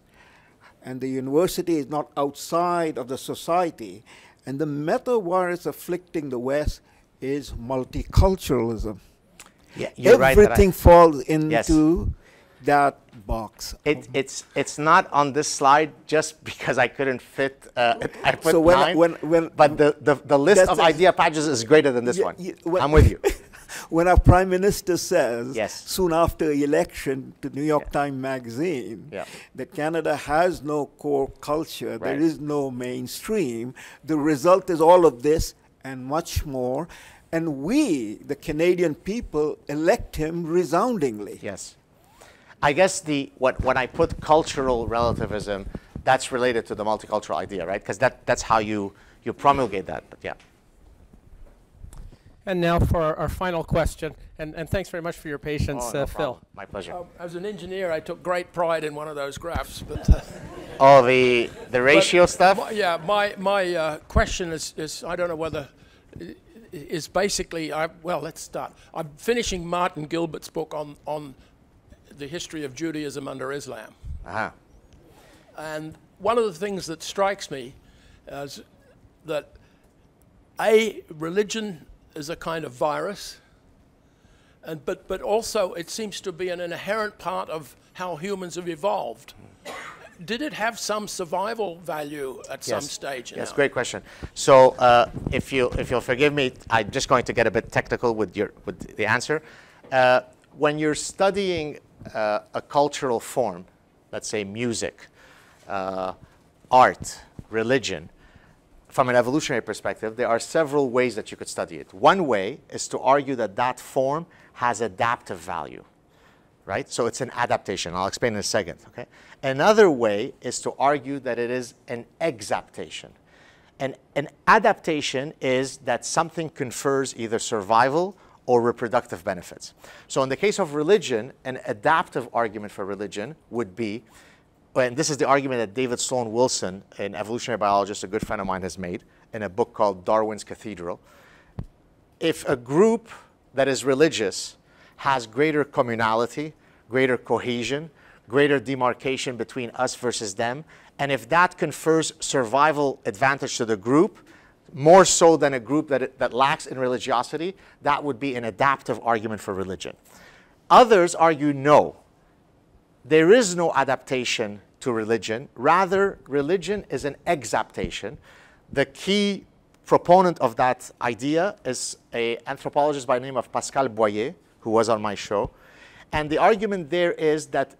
and the university is not outside of the society, and the meta-virus afflicting the West is multiculturalism. Yeah, you're right. Everything falls into that box. It's not on this slide just because I couldn't fit. I put so when but the list of idea packages is greater than this one. I'm with you. When our prime minister says soon after election to New York Times Magazine that Canada has no core culture, there is no mainstream. The result is all of this and much more, and we, the Canadian people, elect him resoundingly. Yes. I guess when I put cultural relativism, that's related to the multicultural idea, right? Because that's how you promulgate that, but yeah. And now for our final question, and thanks very much for your patience, no Phil. My pleasure. As an engineer, I took great pride in one of those graphs. But oh, the ratio stuff? Yeah, my question is, I don't know whether, is basically, well, let's start. I'm finishing Martin Gilbert's book on the history of Judaism under Islam. Uh-huh. And one of the things that strikes me is that religion is a kind of virus, but also it seems to be an inherent part of how humans have evolved. Did it have some survival value at some stage? Yes, great question. So if you'll forgive me, I'm just going to get a bit technical with the answer. When you're studying a cultural form, let's say music, art, religion, from an evolutionary perspective, there are several ways that you could study it. One way is to argue that that form has adaptive value, right? So it's an adaptation. I'll explain in a second, okay? Another way is to argue that it is an exaptation. And an adaptation is that something confers either survival or reproductive benefits. So in the case of religion, an adaptive argument for religion would be, and this is the argument that David Sloan Wilson, an evolutionary biologist, a good friend of mine, has made in a book called Darwin's Cathedral. If a group that is religious has greater communality, greater cohesion, greater demarcation between us versus them, and if that confers survival advantage to the group, more so than a group that lacks in religiosity, that would be an adaptive argument for religion. Others argue no, there is no adaptation to religion. Rather, religion is an exaptation. The key proponent of that idea is an anthropologist by the name of Pascal Boyer, who was on my show. And the argument there is that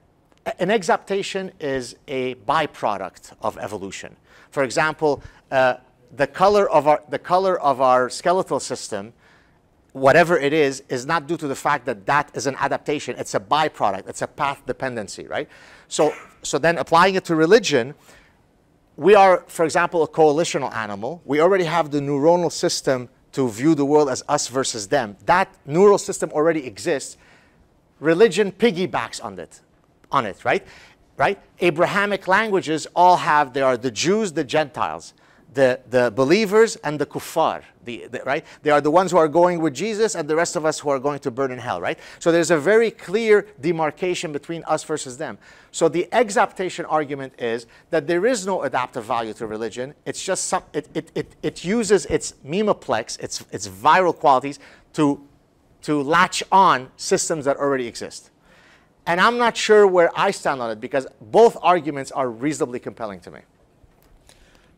an exaptation is a byproduct of evolution. For example, the color of our skeletal system, whatever it is not due to the fact that that is an adaptation. It's a byproduct. It's a path dependency, right? So then applying it to religion, we are, for example, a coalitional animal. We already have the neuronal system to view the world as us versus them. That neural system already exists. Religion piggybacks on it, right? Right? Abrahamic languages all have, there are the Jews, the Gentiles. The believers and the kuffar, right? They are the ones who are going with Jesus and the rest of us who are going to burn in hell, right? So there's a very clear demarcation between us versus them. So the exaptation argument is that there is no adaptive value to religion. It's just it uses its memeplex, its viral qualities to latch on systems that already exist. And I'm not sure where I stand on it, because both arguments are reasonably compelling to me.